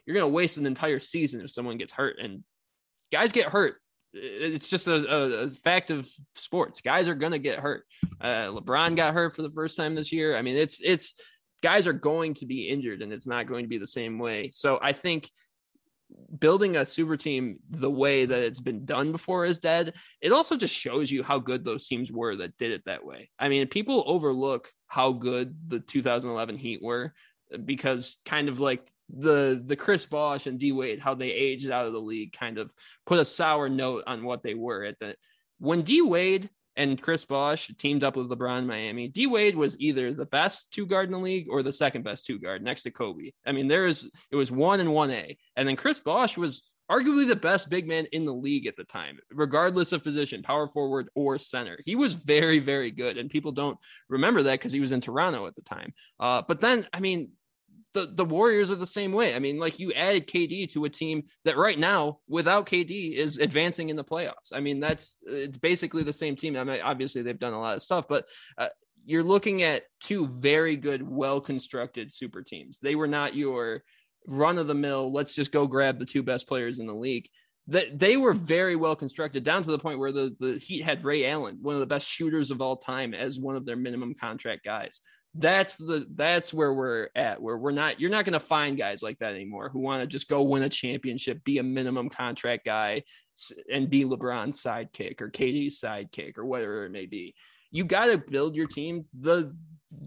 you're going to waste an entire season if someone gets hurt, and guys get hurt. It's just a, a, a fact of sports. Guys are going to get hurt. Uh, LeBron got hurt for the first time this year. I mean, it's, it's, guys are going to be injured, and it's not going to be the same way. So I think building a super team the way that it's been done before is dead. It also just shows you how good those teams were that did it that way. I mean, people overlook how good the two thousand eleven Heat were, because kind of like the, the Chris Bosh and D Wade, how they aged out of the league, kind of put a sour note on what they were at the, when D Wade and Chris Bosh teamed up with LeBron in Miami, D Wade was either the best two guard in the league or the second best two guard next to Kobe. I mean, there is, it was one and one A, and then Chris Bosh was arguably the best big man in the league at the time, regardless of position, power forward or center. He was very, very good. And people don't remember that because he was in Toronto at the time. Uh, but then, I mean, The, the Warriors are the same way. I mean, like, you added K D to a team that right now without K D is advancing in the playoffs. I mean, that's, it's basically the same team. I mean, obviously they've done a lot of stuff, but uh, you're looking at two very good, well-constructed super teams. They were not your run of the mill, let's just go grab the two best players in the league. That they were very well constructed, down to the point where the, the Heat had Ray Allen, one of the best shooters of all time, as one of their minimum contract guys. That's the, that's where we're at, where we're not, you're not going to find guys like that anymore who want to just go win a championship, be a minimum contract guy, and be LeBron's sidekick or K D's sidekick or whatever it may be. You got to build your team the,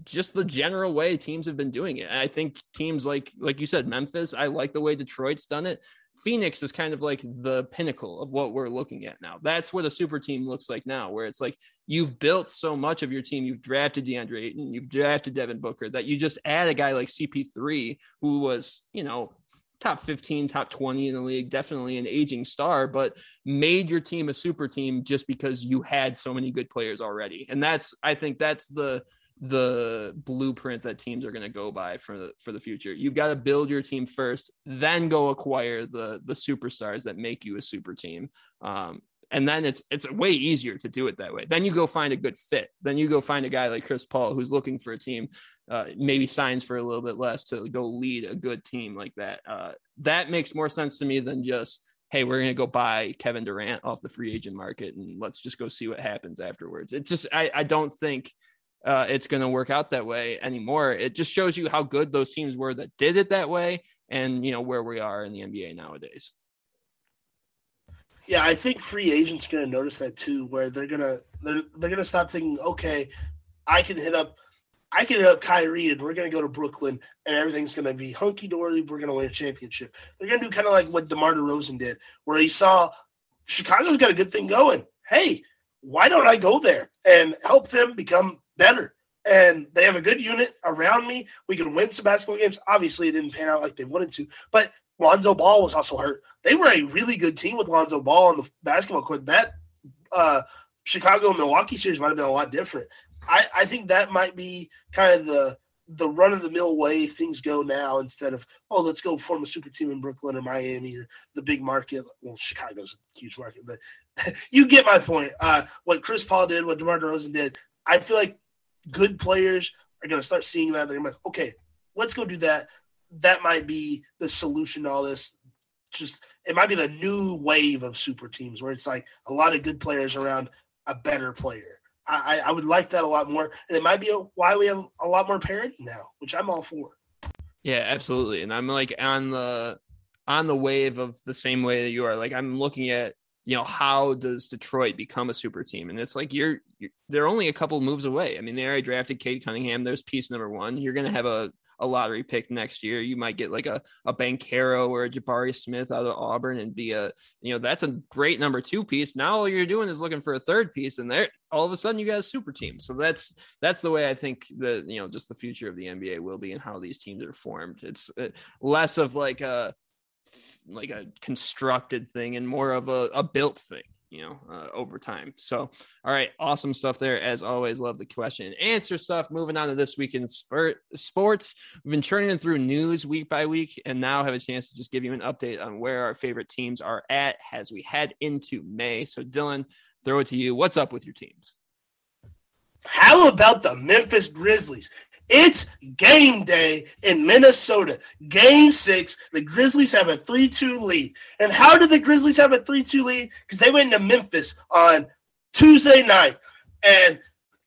just the general way teams have been doing it. And I think teams like, like you said, Memphis, I like the way Detroit's done it. Phoenix is kind of like the pinnacle of what we're looking at now. That's what a super team looks like now, where it's like you've built so much of your team. You've drafted DeAndre Ayton, you've drafted Devin Booker, that you just add a guy like C P three, who was, you know, top fifteen, top twenty in the league, definitely an aging star, but made your team a super team just because you had so many good players already. And that's, I think that's the, the blueprint that teams are going to go by for the, for the future. You've got to build your team first, then go acquire the, the superstars that make you a super team. Um, And then it's it's way easier to do it that way. Then you go find a good fit. Then you go find a guy like Chris Paul who's looking for a team, uh, maybe signs for a little bit less to go lead a good team like that. Uh, that makes more sense to me than just, hey, we're going to go buy Kevin Durant off the free agent market and let's just go see what happens afterwards. It's just, I, I don't think uh, it's going to work out that way anymore. It just shows you how good those teams were that did it that way and, you know, where we are in the N B A nowadays. Yeah, I think free agents going to notice that too, where they're going to, they're, they're going to stop thinking, okay, I can hit up, I can hit up Kyrie and we're going to go to Brooklyn and everything's going to be hunky-dory. We're going to win a championship. They're going to do kind of like what DeMar DeRozan did, where he saw Chicago's got a good thing going. Hey, why don't I go there and help them become better? And they have a good unit around me. We could win some basketball games. Obviously, it didn't pan out like they wanted to, but Lonzo Ball was also hurt. They were a really good team with Lonzo Ball on the basketball court. That uh, Chicago-Milwaukee series might have been a lot different. I, I think that might be kind of the the run-of-the-mill way things go now instead of, oh, let's go form a super team in Brooklyn or Miami or the big market. Well, Chicago's a huge market, but you get my point. Uh, what Chris Paul did, what DeMar DeRozan did, I feel like good players are going to start seeing that. They're going to be like, okay, let's go do that. That might be the solution to all this. Just it might be the new wave of super teams where it's like a lot of good players around a better player. I, I would like that a lot more. And it might be a, why we have a lot more parity now, which I'm all for. Yeah, absolutely. And I'm like on the on the wave of the same way that you are. Like I'm looking at, you know, how does Detroit become a super team? And it's like, you're, you're they're only a couple moves away. I mean, they already drafted Cade Cunningham. There's piece number one. You're going to have a, a lottery pick next year. You might get like a, a Banchero or a Jabari Smith out of Auburn and be a, you know, that's a great number two piece. Now all you're doing is looking for a third piece and there, all of a sudden you got a super team. So that's, that's the way I think that, you know, just the future of the N B A will be and how these teams are formed. It's less of like a, like a constructed thing and more of a, a built thing, you know, uh, over time. So, all right. Awesome stuff there. As always, love the question and answer stuff. Moving on to this week in spurt sports, we've been churning through news week by week and now have a chance to just give you an update on where our favorite teams are at as we head into May. So Dylan, throw it to you. What's up with your teams? How about the Memphis Grizzlies? It's game day in Minnesota. Game six, the Grizzlies have a three two lead. And how did the Grizzlies have a three two lead? Because they went into Memphis on Tuesday night. And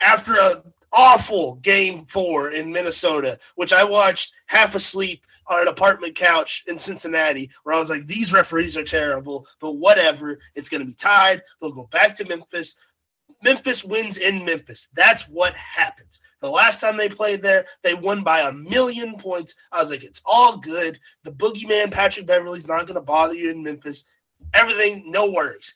after an awful game four in Minnesota, which I watched half asleep on an apartment couch in Cincinnati, where I was like, these referees are terrible, but whatever. It's going to be tied. They'll go back to Memphis. Memphis wins in Memphis. That's what happens. The last time they played there, they won by a million points. I was like, it's all good. The boogeyman, Patrick Beverly's not going to bother you in Memphis. Everything, no worries.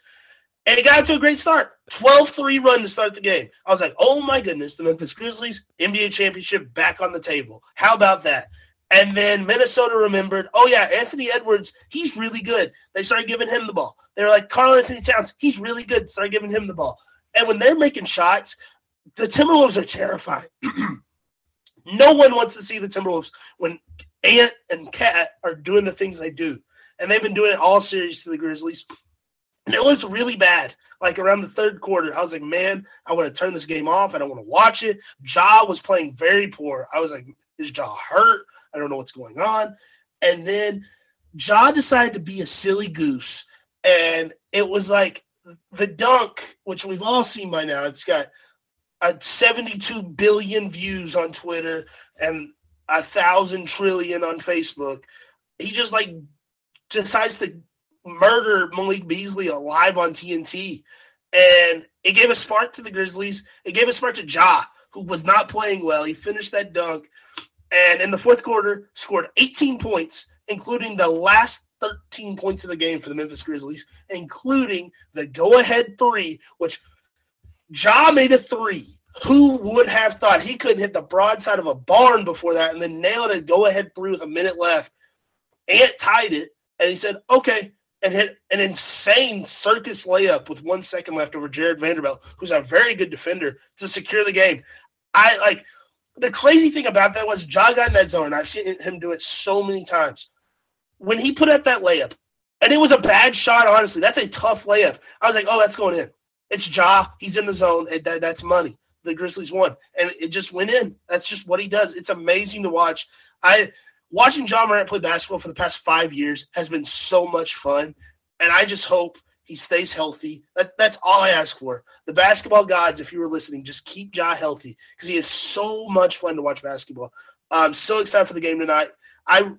And it got to a great start. twelve three run to start the game. I was like, oh, my goodness, the Memphis Grizzlies, N B A championship back on the table. How about that? And then Minnesota remembered, oh, yeah, Anthony Edwards, he's really good. They started giving him the ball. They were like, Karl Anthony Towns, he's really good. Started giving him the ball. And when they're making shots – the Timberwolves are terrifying. No one wants to see the Timberwolves when Ant and Cat are doing the things they do. And they've been doing it all series to the Grizzlies. And it looks really bad. Like around the third quarter, I was like, man, I want to turn this game off. I don't want to watch it. Ja was playing very poor. I was like, is Ja hurt? I don't know what's going on. And then Ja decided to be a silly goose. And it was like the dunk, which we've all seen by now. It's got – Uh, seventy-two billion views on Twitter and a thousand trillion on Facebook. He just like decides to murder Malik Beasley alive on T N T. And it gave a spark to the Grizzlies. It gave a spark to Ja, who was not playing well. He finished that dunk. And in the fourth quarter, scored eighteen points, including the last thirteen points of the game for the Memphis Grizzlies, including the go-ahead three, which – Ja made a three. Who would have thought he couldn't hit the broadside of a barn before that and then nailed a go-ahead three with a minute left? Ant tied it, and he said, okay, and hit an insane circus layup with one second left over Jared Vanderbilt, who's a very good defender, to secure the game. I like the crazy thing about that was Ja got in that zone, and I've seen him do it so many times. When he put up that layup, And it was a bad shot, honestly. That's a tough layup. I was like, oh, that's going in. It's Ja. He's in the zone. And that, that's money. The Grizzlies won. And it just went in. That's just what he does. It's amazing to watch. I watching Ja Morant play basketball for the past five years has been so much fun. And I just hope he stays healthy. That, that's all I ask for. The basketball gods, if you were listening, just keep Ja healthy because he is so much fun to watch basketball. I'm so excited for the game tonight. I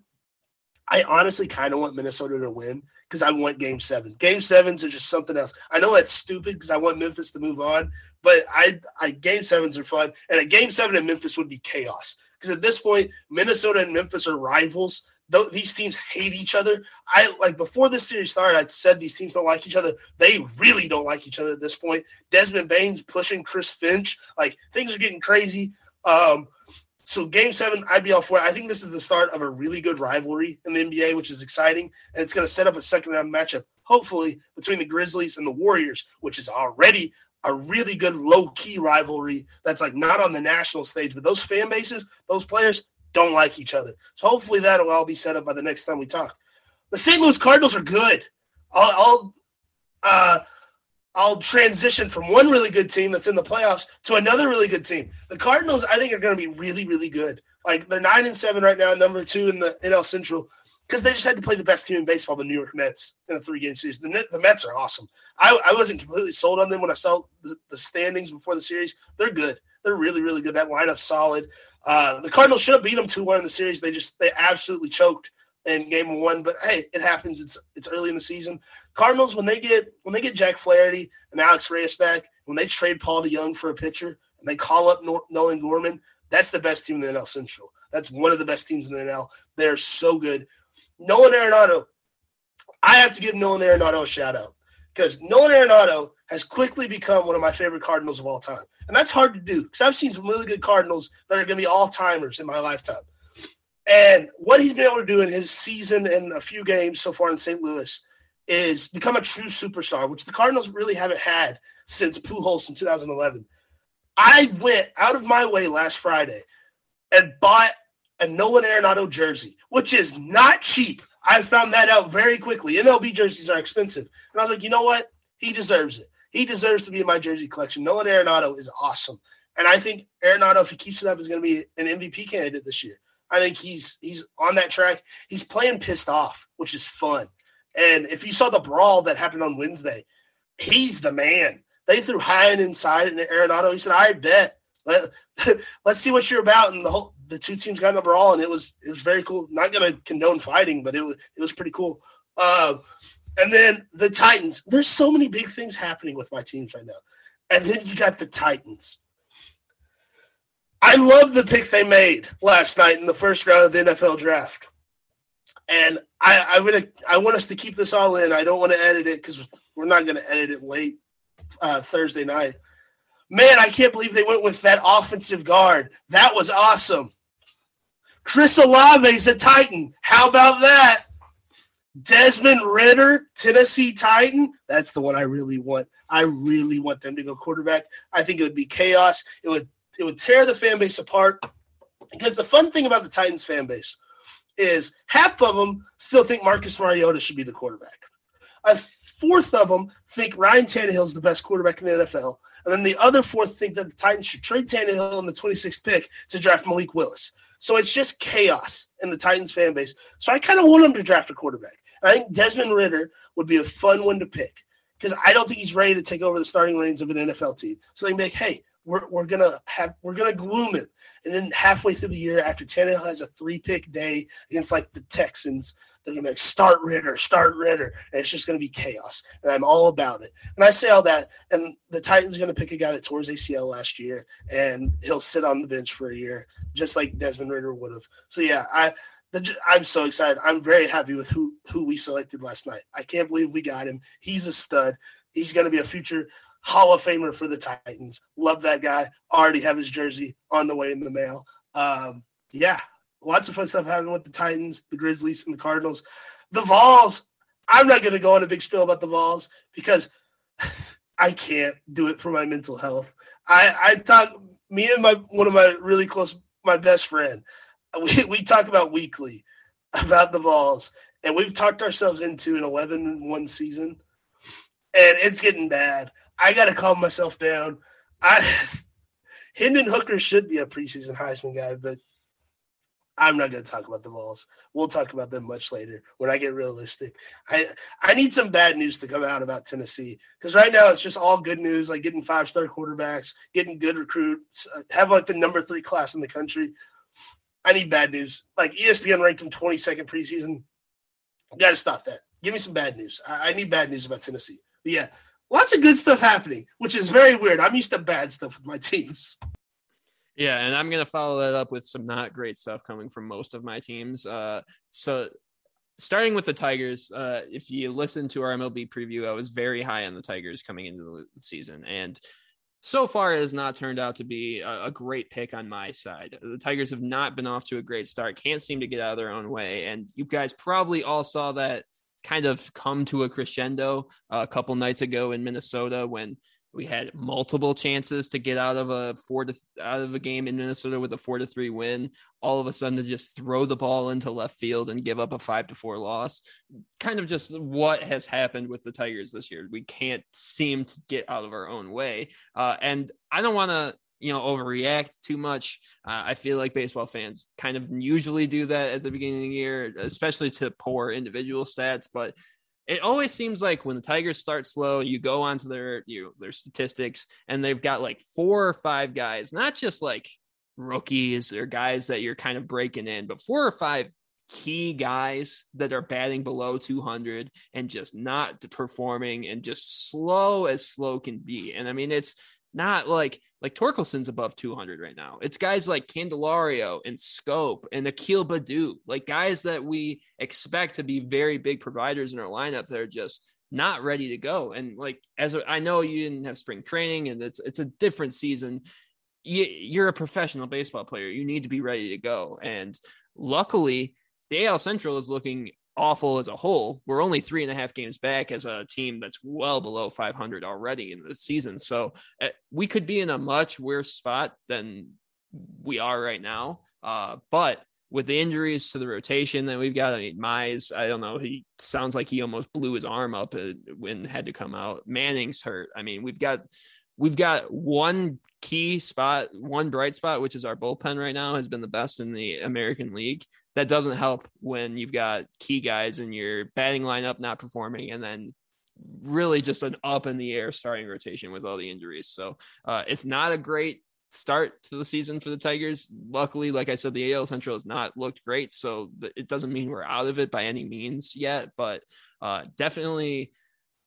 I honestly kind of want Minnesota to win because I want Game seven. Game sevens are just something else. I know that's stupid because I want Memphis to move on, but I, I Game sevens are fun. And a Game seven in Memphis would be chaos because at this point, Minnesota and Memphis are rivals. Th- these teams hate each other. I like before this series started, I said these teams don't like each other. They really don't like each other at this point. Desmond Bane's pushing Chris Finch. Like, things are getting crazy. Um, so Game seven, I'd be all for it. I think this is the start of a really good rivalry in the N B A, which is exciting, and it's going to set up a second-round matchup, hopefully, between the Grizzlies and the Warriors, which is already a really good low-key rivalry that's, like, not on the national stage. But those fan bases, those players don't like each other. So hopefully that will all be set up by the next time we talk. The Saint Louis Cardinals are good. I'll I'll, uh, I'll transition from one really good team that's in the playoffs to another really good team. The Cardinals, I think, are going to be really, really good. Like, they're nine and seven right now, number two in the N L Central, because they just had to play the best team in baseball, the New York Mets, in a three-game series. The, Net, the Mets are awesome. I, I wasn't completely sold on them when I saw the, the standings before the series. They're good. They're really, really good. That lineup's solid. Uh, the Cardinals should have beat them two one in the series. They just they absolutely choked in game one. But hey, it happens. It's it's early in the season. Cardinals, when they get when they get Jack Flaherty and Alex Reyes back, when they trade Paul DeYoung for a pitcher and they call up Nor- Nolan Gorman, that's the best team in the N L Central. That's one of the best teams in the N L. They're so good. Nolan Arenado, I have to give Nolan Arenado a shout out because Nolan Arenado has quickly become one of my favorite Cardinals of all time. And that's hard to do because I've seen some really good Cardinals that are going to be all-timers in my lifetime. And what he's been able to do in his season and a few games so far in Saint Louis is become a true superstar, which the Cardinals really haven't had since Pujols in two thousand eleven. I went out of my way last Friday and bought a Nolan Arenado jersey, which is not cheap. I found that out very quickly. M L B jerseys are expensive. And I was like, you know what? He deserves it. He deserves to be in my jersey collection. Nolan Arenado is awesome. And I think Arenado, if he keeps it up, is going to be an M V P candidate this year. I think he's he's on that track. He's playing pissed off, which is fun. And if you saw the brawl that happened on Wednesday, he's the man. They threw high and inside, and Arenado, he said, all right, bet. Let, let's see what you're about. And the whole the two teams got in a brawl, and it was it was very cool. Not going to condone fighting, but it was, it was pretty cool. Uh, And then the Titans. There's so many big things happening with my teams right now. And then you got the Titans. I love the pick they made last night in the first round of the N F L draft. And I, I, would, I want us to keep this all in. I don't want to edit it because we're not going to edit it late uh, Thursday night. Man, I can't believe they went with that offensive guard. That was awesome. Chris Olave's a Titan. How about that? Desmond Ritter, Tennessee Titan. That's the one I really want. I really want them to go quarterback. I think it would be chaos. It would it would tear the fan base apart because the fun thing about the Titans fan base is half of them still think Marcus Mariota should be the quarterback. A fourth of them think Ryan Tannehill is the best quarterback in the N F L. And then the other fourth think that the Titans should trade Tannehill in the twenty-sixth pick to draft Malik Willis. So it's just chaos in the Titans fan base. So I kind of want them to draft a quarterback. I think Desmond Ritter would be a fun one to pick because I don't think he's ready to take over the starting reins of an N F L team. So they can be like, hey, we're we're gonna have we're gonna gloom it. And then halfway through the year, after Tannehill has a three pick day against like the Texans, they're gonna be like, start Ritter, start Ritter, and it's just gonna be chaos. And I'm all about it. And I say all that, and the Titans are gonna pick a guy that tore his A C L last year, and he'll sit on the bench for a year, just like Desmond Ritter would have. So yeah, I. I'm so excited. I'm very happy with who, who we selected last night. I can't believe we got him. He's a stud. He's going to be a future Hall of Famer for the Titans. Love that guy. Already have his jersey on the way in the mail. Um, yeah, lots of fun stuff happening with the Titans, the Grizzlies, and the Cardinals. The Vols, I'm not going to go on a big spiel about the Vols because I can't do it for my mental health. I, I talk – me and my one of my really close – my best friend – We we talk about weekly about the Vols, And we've talked ourselves into an eleven and one season, and it's getting bad. I got to calm myself down. I Hendon Hooker should be a preseason Heisman guy, but I'm not going to talk about the Vols. We'll talk about them much later when I get realistic. I, I need some bad news to come out about Tennessee, because right now it's just all good news, like getting five-star quarterbacks, getting good recruits, have like the number three class in the country. I need bad news. Like E S P N ranked them twenty-second preseason. Got to stop that. Give me some bad news. I, I need bad news about Tennessee. But yeah, lots of good stuff happening, which is very weird. I'm used to bad stuff with my teams. Yeah, and I'm going to follow that up with some not great stuff coming from most of my teams. Uh, so starting with the Tigers, uh, if you listen to our M L B preview, I was very high on the Tigers coming into the season. And so far it has not turned out to be a, a great pick on my side. The Tigers have not been off to a great start, can't seem to get out of their own way. And you guys probably all saw that kind of come to a crescendo a couple nights ago in Minnesota when we had multiple chances to get out of a four to th- out of a game in Minnesota with a four to three win, all of a sudden to just throw the ball into left field and give up a five to four loss. Kind of just what has happened with the Tigers this year. We can't seem to get out of our own way. Uh, and I don't want to, you know, overreact too much. Uh, I feel like baseball fans kind of usually do that at the beginning of the year, especially to poor individual stats, but it always seems like when the Tigers start slow, you go onto their you know, their statistics, and they've got like four or five guys, not just like rookies or guys that you're kind of breaking in, but four or five key guys that are batting below two hundred and just not performing and just slow as slow can be. And I mean, it's not like like Torkelson's above two hundred right now. It's guys like Candelario and Scope and Akil Baddoo, like guys that we expect to be very big providers in our lineup that are just not ready to go. And like, as a, I know you didn't have spring training and it's it's a different season. You, you're a professional baseball player. You need to be ready to go. And luckily, the A L Central is looking awful as a whole. We're only three and a half games back as a team that's well below five hundred already in the season. So uh, we could be in a much worse spot than we are right now. Uh, but with the injuries to the rotation that we've got, I mean, Mize, I don't know. He sounds like he almost blew his arm up when had to come out. Manning's hurt. I mean, we've got, we've got one key spot, one bright spot, which is our bullpen right now has been the best in the American League. That doesn't help when you've got key guys in your batting lineup not performing, and then really just an up in the air starting rotation with all the injuries. So uh, it's not a great start to the season for the Tigers. Luckily, like I said, the A L Central has not looked great, so it doesn't mean we're out of it by any means yet, but uh, definitely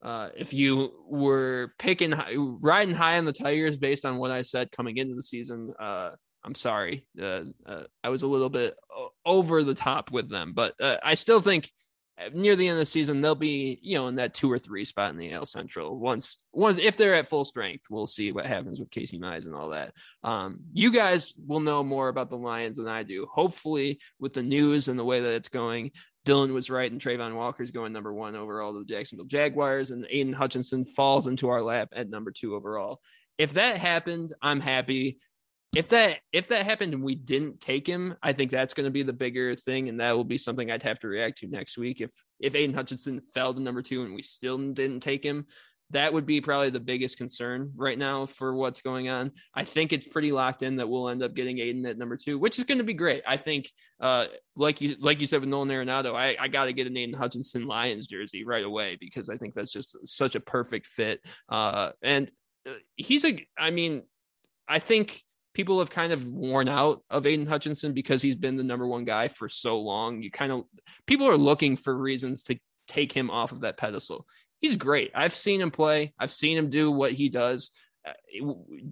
uh, if you were picking, riding high on the Tigers based on what I said coming into the season, uh, I'm sorry. Uh, uh, I was a little bit over the top with them, but uh, I still think near the end of the season, they'll be, you know, in that two or three spot in the A L Central. Once, once if they're at full strength, we'll see what happens with Casey Mize and all that. Um, you guys will know more about the Lions than I do. Hopefully with the news and the way that it's going, Dylan was right, and Trayvon Walker's going number one overall to the Jacksonville Jaguars, and Aiden Hutchinson falls into our lap at number two overall. If that happened, I'm happy. If that if that happened and we didn't take him, I think that's going to be the bigger thing, and that will be something I'd have to react to next week. If if Aiden Hutchinson fell to number two and we still didn't take him, that would be probably the biggest concern right now for what's going on. I think it's pretty locked in that we'll end up getting Aiden at number two, which is going to be great. I think, uh, like you like you said with Nolan Arenado, I, I got to get an Aiden Hutchinson Lions jersey right away because I think that's just such a perfect fit. Uh, and he's a, I mean, I think people have kind of worn out of Aiden Hutchinson because he's been the number one guy for so long. You kind of, people are looking for reasons to take him off of that pedestal. He's great. I've seen him play. I've seen him do what he does.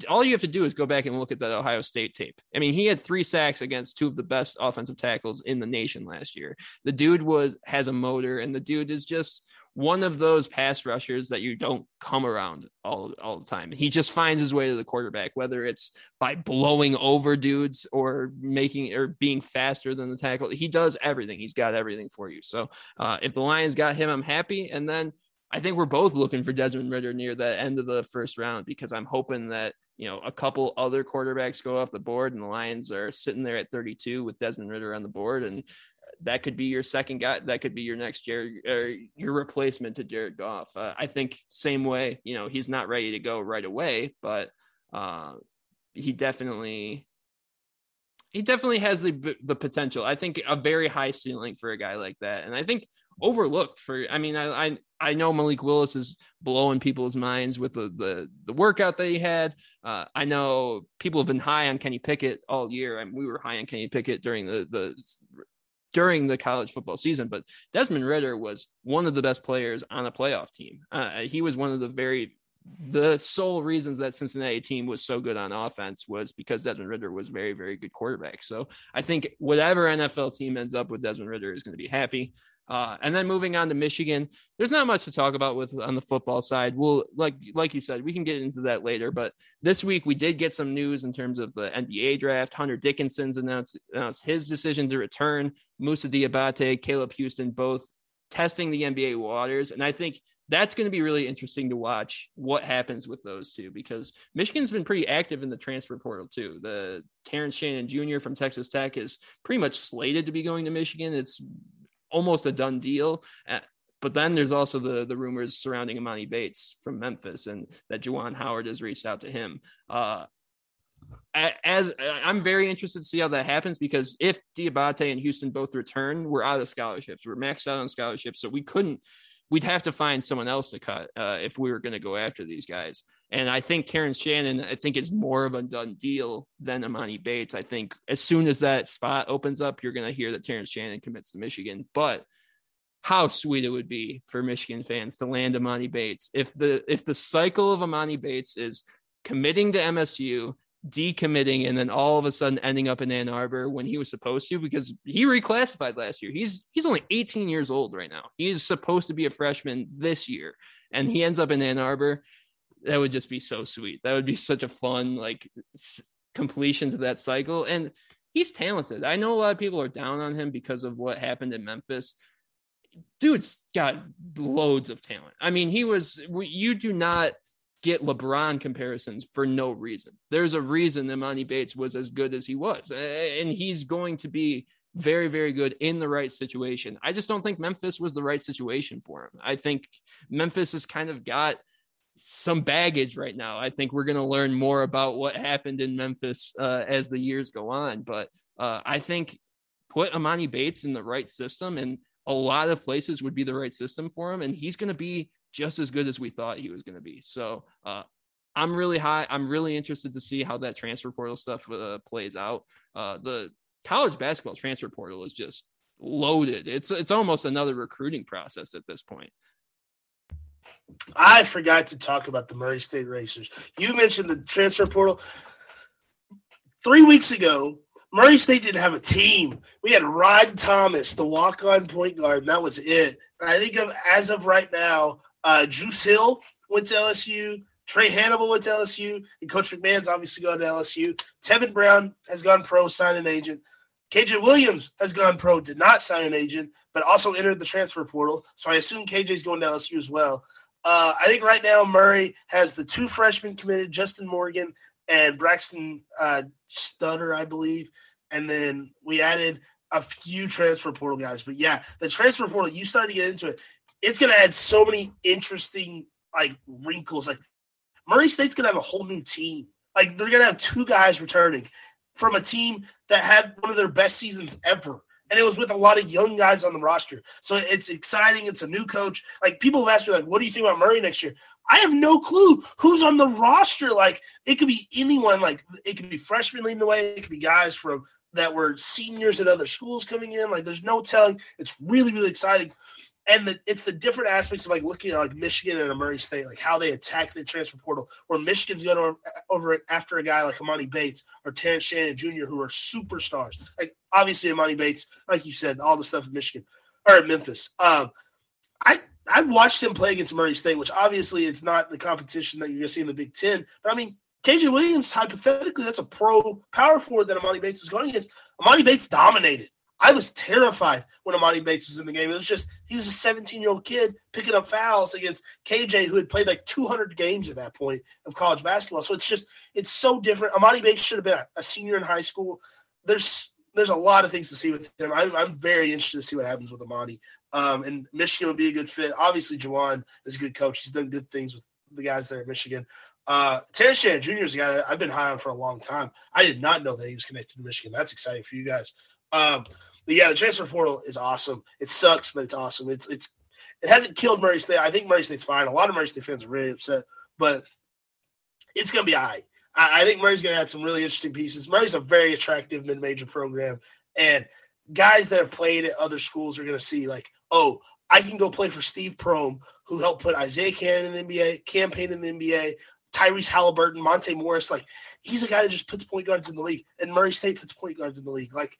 All you have to do is go back and look at that Ohio State tape. I mean, he had three sacks against two of the best offensive tackles in the nation last year. The dude was, has a motor, and the dude is just one of those pass rushers that you don't come around all, all the time. He just finds his way to the quarterback, whether it's by blowing over dudes or making or being faster than the tackle. He does everything. He's got everything for you. So uh, if the Lions got him, I'm happy. And then I think we're both looking for Desmond Ridder near the end of the first round, because I'm hoping that, you know, a couple other quarterbacks go off the board and the Lions are sitting there at thirty-two with Desmond Ridder on the board. And that could be your second guy. That could be your next Jerry, or your replacement to Jared Goff. Uh, I think same way, you know, he's not ready to go right away, but uh, he definitely, he definitely has the the potential. I think a very high ceiling for a guy like that. And I think overlooked for, I mean, I, I, I know Malik Willis is blowing people's minds with the, the, the workout that he had. Uh, I know people have been high on Kenny Pickett all year. I mean, we were high on Kenny Pickett during the, the, during the college football season, but Desmond Ridder was one of the best players on a playoff team. Uh, he was one of the very, the sole reasons that Cincinnati team was so good on offense was because Desmond Ridder was very, very good quarterback. So I think whatever N F L team ends up with Desmond Ridder is going to be happy. Uh, and then moving on to Michigan, there's not much to talk about with on the football side. We'll like, like you said, we can get into that later, but this week we did get some news in terms of the N B A draft. Hunter Dickinson's announced, announced his decision to return. Musa Diabate, Caleb Houston, both testing the N B A waters. And I think that's going to be really interesting to watch what happens with those two, because Michigan's been pretty active in the transfer portal too. The Terrence Shannon Junior from Texas Tech is pretty much slated to be going to Michigan. It's almost a done deal. But then there's also the, the rumors surrounding Imani Bates from Memphis, and that Juwan Howard has reached out to him. Uh, As I'm very interested to see how that happens, because if Diabate and Houston both return, we're out of scholarships. We're maxed out on scholarships. So we couldn't, we'd have to find someone else to cut uh, if we were going to go after these guys. And I think Terrence Shannon, I think is more of a done deal than Imani Bates. I think as soon as that spot opens up, you're going to hear that Terrence Shannon commits to Michigan. But how sweet it would be for Michigan fans to land Imani Bates. If the, if the cycle of Imani Bates is committing to M S U, decommitting, and then all of a sudden ending up in Ann Arbor when he was supposed to, because he reclassified last year. He's he's only eighteen years old right now. He is supposed to be a freshman this year, and he ends up in Ann Arbor. That would just be so sweet. That would be such a fun, like, s- completion to that cycle. And he's talented. I know a lot of people are down on him because of what happened in Memphis. Dude's got loads of talent. I mean, he was – you do not – get LeBron comparisons for no reason. There's a reason that Imani Bates was as good as he was, and he's going to be very, very good in the right situation. I just don't think Memphis was the right situation for him. I think Memphis has kind of got some baggage right now. I think we're going to learn more about what happened in Memphis uh, as the years go on, but uh, I think put Imani Bates in the right system, and a lot of places would be the right system for him, and he's going to be just as good as we thought he was going to be. So uh, I'm really high. I'm really interested to see how that transfer portal stuff uh, plays out. Uh, the college basketball transfer portal is just loaded. It's, it's almost another recruiting process at this point. I forgot to talk about the Murray State Racers. You mentioned the transfer portal. Three weeks ago, Murray State didn't have a team. We had Rod Thomas, the walk-on point guard, and that was it. And I think of, as of right now, Uh, Juice Hill went to L S U. Trey Hannibal went to L S U. And Coach McMahon's obviously gone to L S U. Tevin Brown has gone pro, signed an agent. K J Williams has gone pro, did not sign an agent, but also entered the transfer portal. So I assume K J's going to L S U as well. Uh, I think right now Murray has the two freshmen committed, Justin Morgan and Braxton uh, Stutter, I believe. And then we added a few transfer portal guys. But, yeah, the transfer portal, you started to get into it. It's going to add so many interesting, like, wrinkles. Like, Murray State's going to have a whole new team. Like, they're going to have two guys returning from a team that had one of their best seasons ever. And it was with a lot of young guys on the roster. So it's exciting. It's a new coach. Like, people have asked me, like, what do you think about Murray next year? I have no clue who's on the roster. Like, it could be anyone. Like, it could be freshmen leading the way. It could be guys from that were seniors at other schools coming in. Like, there's no telling. It's really, really exciting. And the, it's the different aspects of, like, looking at, like, Michigan and Murray State, like how they attack the transfer portal, where Michigan's going over, over after a guy like Imani Bates or Terrence Shannon Junior, who are superstars. Like, obviously, Imani Bates, like you said, all the stuff in Michigan or in Memphis. Um, I I watched him play against Murray State, which obviously it's not the competition that you're going to see in the Big Ten. But, I mean, K J Williams, hypothetically, that's a pro power forward that Imani Bates was going against. Imani Bates dominated. I was terrified when Imani Bates was in the game. It was just he was a seventeen-year-old kid picking up fouls against K J, who had played like two hundred games at that point of college basketball. So it's just it's so different. Imani Bates should have been a senior in high school. There's there's a lot of things to see with him. I'm, I'm very interested to see what happens with Amani. Um, and Michigan would be a good fit. Obviously, Juwan is a good coach. He's done good things with the guys there at Michigan. Uh, Terrence Shannon Junior is a guy that I've been high on for a long time. I did not know that he was connected to Michigan. That's exciting for you guys. Um, but, yeah, the transfer portal is awesome. It sucks, but it's awesome. It's it's It hasn't killed Murray State. I think Murray State's fine. A lot of Murray State fans are really upset, but it's going to be all right. I think Murray's going to add some really interesting pieces. Murray's a very attractive mid-major program, and guys that have played at other schools are going to see, like, oh, I can go play for Steve Prohm, who helped put Isaiah Cannon in the N B A, Cam Payne in the N B A, Tyrese Halliburton, Monte Morris. Like, he's a guy that just puts point guards in the league, and Murray State puts point guards in the league. Like,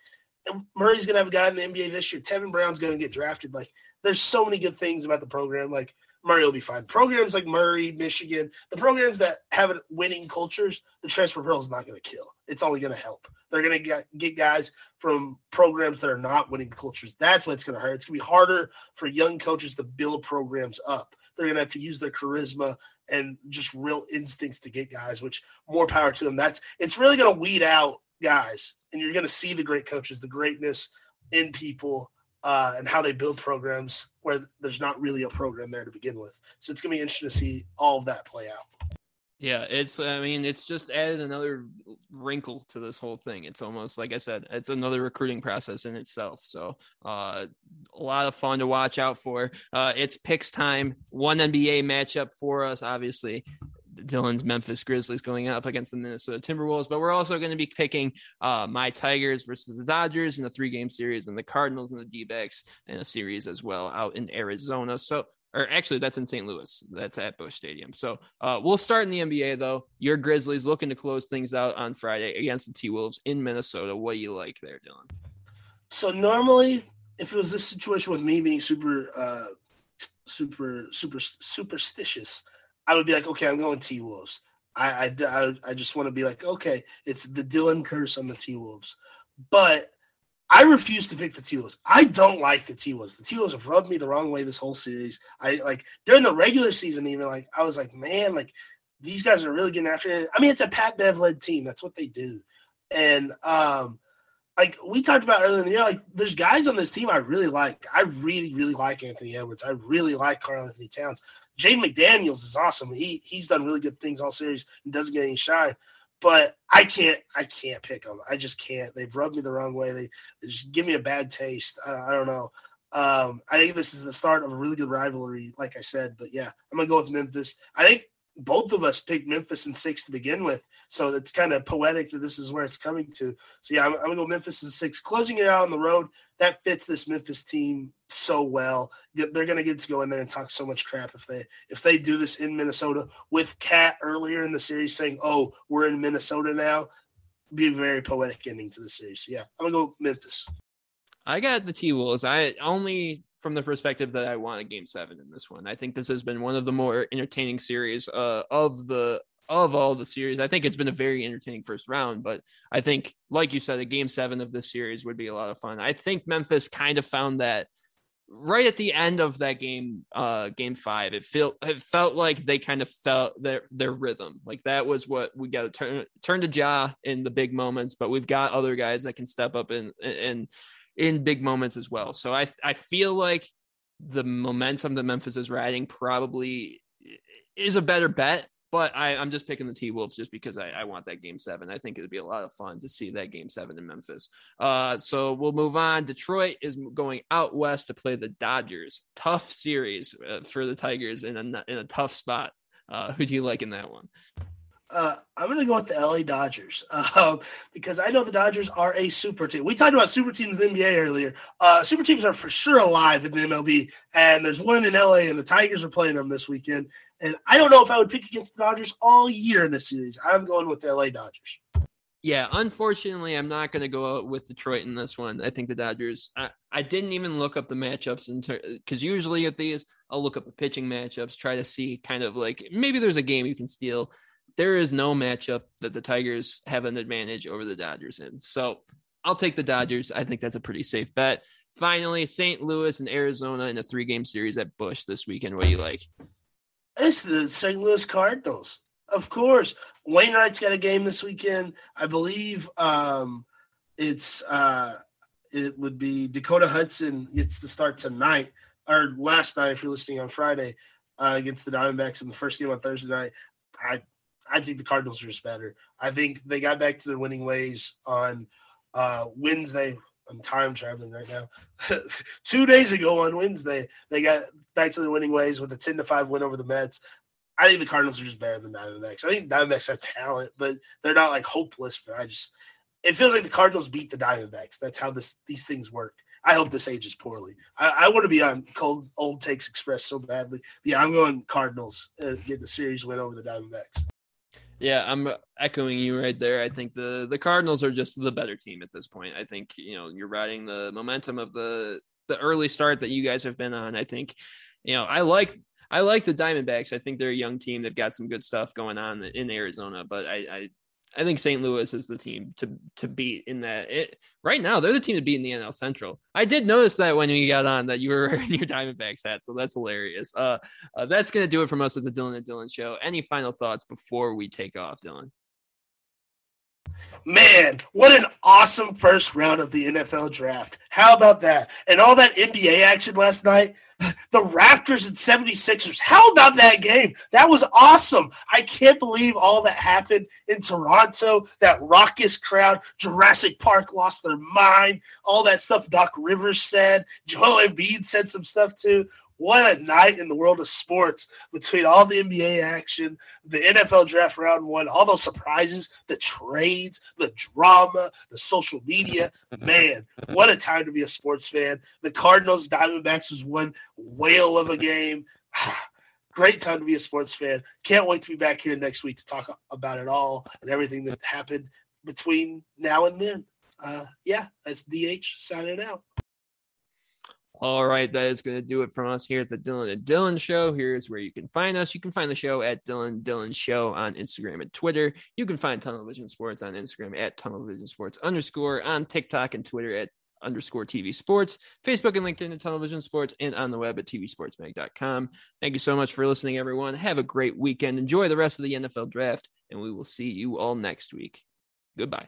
Murray's going to have a guy in the N B A this year. Tevin Brown's going to get drafted. Like, there's so many good things about the program. Like, Murray will be fine. Programs like Murray, Michigan, the programs that have winning cultures, the transfer portal is not going to kill. It's only going to help. They're going to get guys from programs that are not winning cultures. That's what's going to hurt. It's going to be harder for young coaches to build programs up. They're going to have to use their charisma and just real instincts to get guys, which more power to them. That's it's really going to weed out guys, and you're going to see the great coaches, the greatness in people. Uh, and how they build programs where there's not really a program there to begin with. So it's going to be interesting to see all of that play out. Yeah, it's, I mean, it's just added another wrinkle to this whole thing. It's almost, like I said, it's another recruiting process in itself. So uh, a lot of fun to watch out for. Uh, it's picks time. One N B A matchup for us, obviously. Dylan's Memphis Grizzlies going up against the Minnesota Timberwolves, but we're also going to be picking uh, my Tigers versus the Dodgers in a three-game series, and the Cardinals and the D-backs in a series as well out in Arizona. So, or actually, that's in Saint Louis. That's at Busch Stadium. So uh, we'll start in the N B A, though. Your Grizzlies looking to close things out on Friday against the T-Wolves in Minnesota. What do you like there, Dylan? So normally, if it was this situation with me being super, uh, super, super superstitious, I would be like, okay, I'm going T-Wolves. I, I, I just want to be like, okay, it's the Dylan curse on the T-Wolves. But I refuse to pick the T-Wolves. I don't like the T-Wolves. The T-Wolves have rubbed me the wrong way this whole series. I like during the regular season even, like I was like, man, like these guys are really getting after it. I mean, it's a Pat Bev-led team. That's what they do. And um, like we talked about earlier in the year, like there's guys on this team I really like. I really, really like Anthony Edwards. I really like Karl Anthony Towns. Jaden McDaniels is awesome. He he's done really good things all series and doesn't get any shine. But I can't I can't pick them. I just can't. They've rubbed me the wrong way. They, they just give me a bad taste. I, I don't know. Um, I think this is the start of a really good rivalry, like I said. But, yeah, I'm going to go with Memphis. I think both of us picked Memphis in six to begin with. So it's kind of poetic that this is where it's coming to. So, yeah, I'm, I'm going to go Memphis in six. Closing it out on the road, that fits this Memphis team so well. They're going to get to go in there and talk so much crap if they if they do this in Minnesota with Cat earlier in the series saying, oh, we're in Minnesota now. Be a very poetic ending to the series. So, yeah, I'm going to go Memphis. I got the T-Wolves. I only – from the perspective that I want a game seven in this one. I think this has been one of the more entertaining series uh, of the, of all the series. I think it's been a very entertaining first round, but I think, like you said, a game seven of this series would be a lot of fun. I think Memphis kind of found that right at the end of that game, uh, game five, it felt, it felt like they kind of felt their, their rhythm. Like that was what we got to turn, turn to Ja in the big moments, but we've got other guys that can step up and, and, in big moments as well. So I I feel like the momentum that Memphis is riding probably is a better bet, but I, I'm just picking the T-Wolves just because I, I want that game seven. I think it would be a lot of fun to see that game seven in Memphis. Uh, so we'll move on. Detroit is going out west to play the Dodgers. Tough series uh, for the Tigers in a, in a tough spot. Uh, who do you like in that one? Uh, I'm going to go with the L A Dodgers uh, because I know the Dodgers are a super team. We talked about super teams in the N B A earlier. Uh, super teams are for sure alive in the M L B, and there's one in L A, and the Tigers are playing them this weekend. And I don't know if I would pick against the Dodgers all year in this series. I'm going with the L A Dodgers. Yeah, unfortunately, I'm not going to go out with Detroit in this one. I think the Dodgers I, – I didn't even look up the matchups because ter- usually at these, I'll look up the pitching matchups, try to see kind of like maybe there's a game you can steal. There is no matchup that the Tigers have an advantage over the Dodgers in. So I'll take the Dodgers. I think that's a pretty safe bet. Finally, Saint Louis and Arizona in a three-game series at Busch this weekend. What do you like? It's the Saint Louis Cardinals. Of course. Wainwright's got a game this weekend. I believe um, it's uh, it would be Dakota Hudson gets the start tonight, or last night if you're listening on Friday, uh, against the Diamondbacks in the first game on Thursday night. I I think the Cardinals are just better. I think they got back to their winning ways on uh, Wednesday. I'm time traveling right now. Two days ago on Wednesday, they got back to their winning ways with a ten to five win over the Mets. I think the Cardinals are just better than Diamondbacks. I think Diamondbacks have talent, but they're not like hopeless. But I just, it feels like the Cardinals beat the Diamondbacks. That's how this these things work. I hope this ages poorly. I, I want to be on Cold Old Takes Express so badly. Yeah, I'm going Cardinals and uh, get the series win over the Diamondbacks. Yeah, I'm echoing you right there. I think the, the Cardinals are just the better team at this point. I think, you know, you're riding the momentum of the the early start that you guys have been on. I think, you know, I like I like the Diamondbacks. I think they're a young team. They've got some good stuff going on in Arizona, but I I, I think Saint Louis is the team to to beat in that. It, right now, they're the team to beat in the N L Central. I did notice that when you got on that you were wearing your Diamondbacks hat, so that's hilarious. Uh, uh, that's going to do it from us at the Dylan and Dylan Show. Any final thoughts before we take off, Dylan? Man, what an awesome first round of the N F L draft. How about that? And all that N B A action last night. The Raptors and seventy-sixers. How about that game? That was awesome. I can't believe all that happened in Toronto. That raucous crowd. Jurassic Park lost their mind. All that stuff Doc Rivers said. Joel Embiid said some stuff too. What a night in the world of sports between all the N B A action, the N F L draft round one, all those surprises, the trades, the drama, the social media. Man, what a time to be a sports fan. The Cardinals Diamondbacks was one whale of a game. Great time to be a sports fan. Can't wait to be back here next week to talk about it all and everything that happened between now and then. Uh, yeah, that's D H signing out. All right, that is going to do it from us here at the Dylan and Dylan Show. Here's where you can find us. You can find the show at Dylan Dylan Show on Instagram and Twitter. You can find Tunnel Vision Sports on Instagram at Tunnel Vision Sports underscore, on TikTok and Twitter at underscore T V Sports, Facebook and LinkedIn at Tunnel Vision Sports, and on the web at T V Sports Mag dot com. Thank you so much for listening, everyone. Have a great weekend. Enjoy the rest of the N F L draft, and we will see you all next week. Goodbye.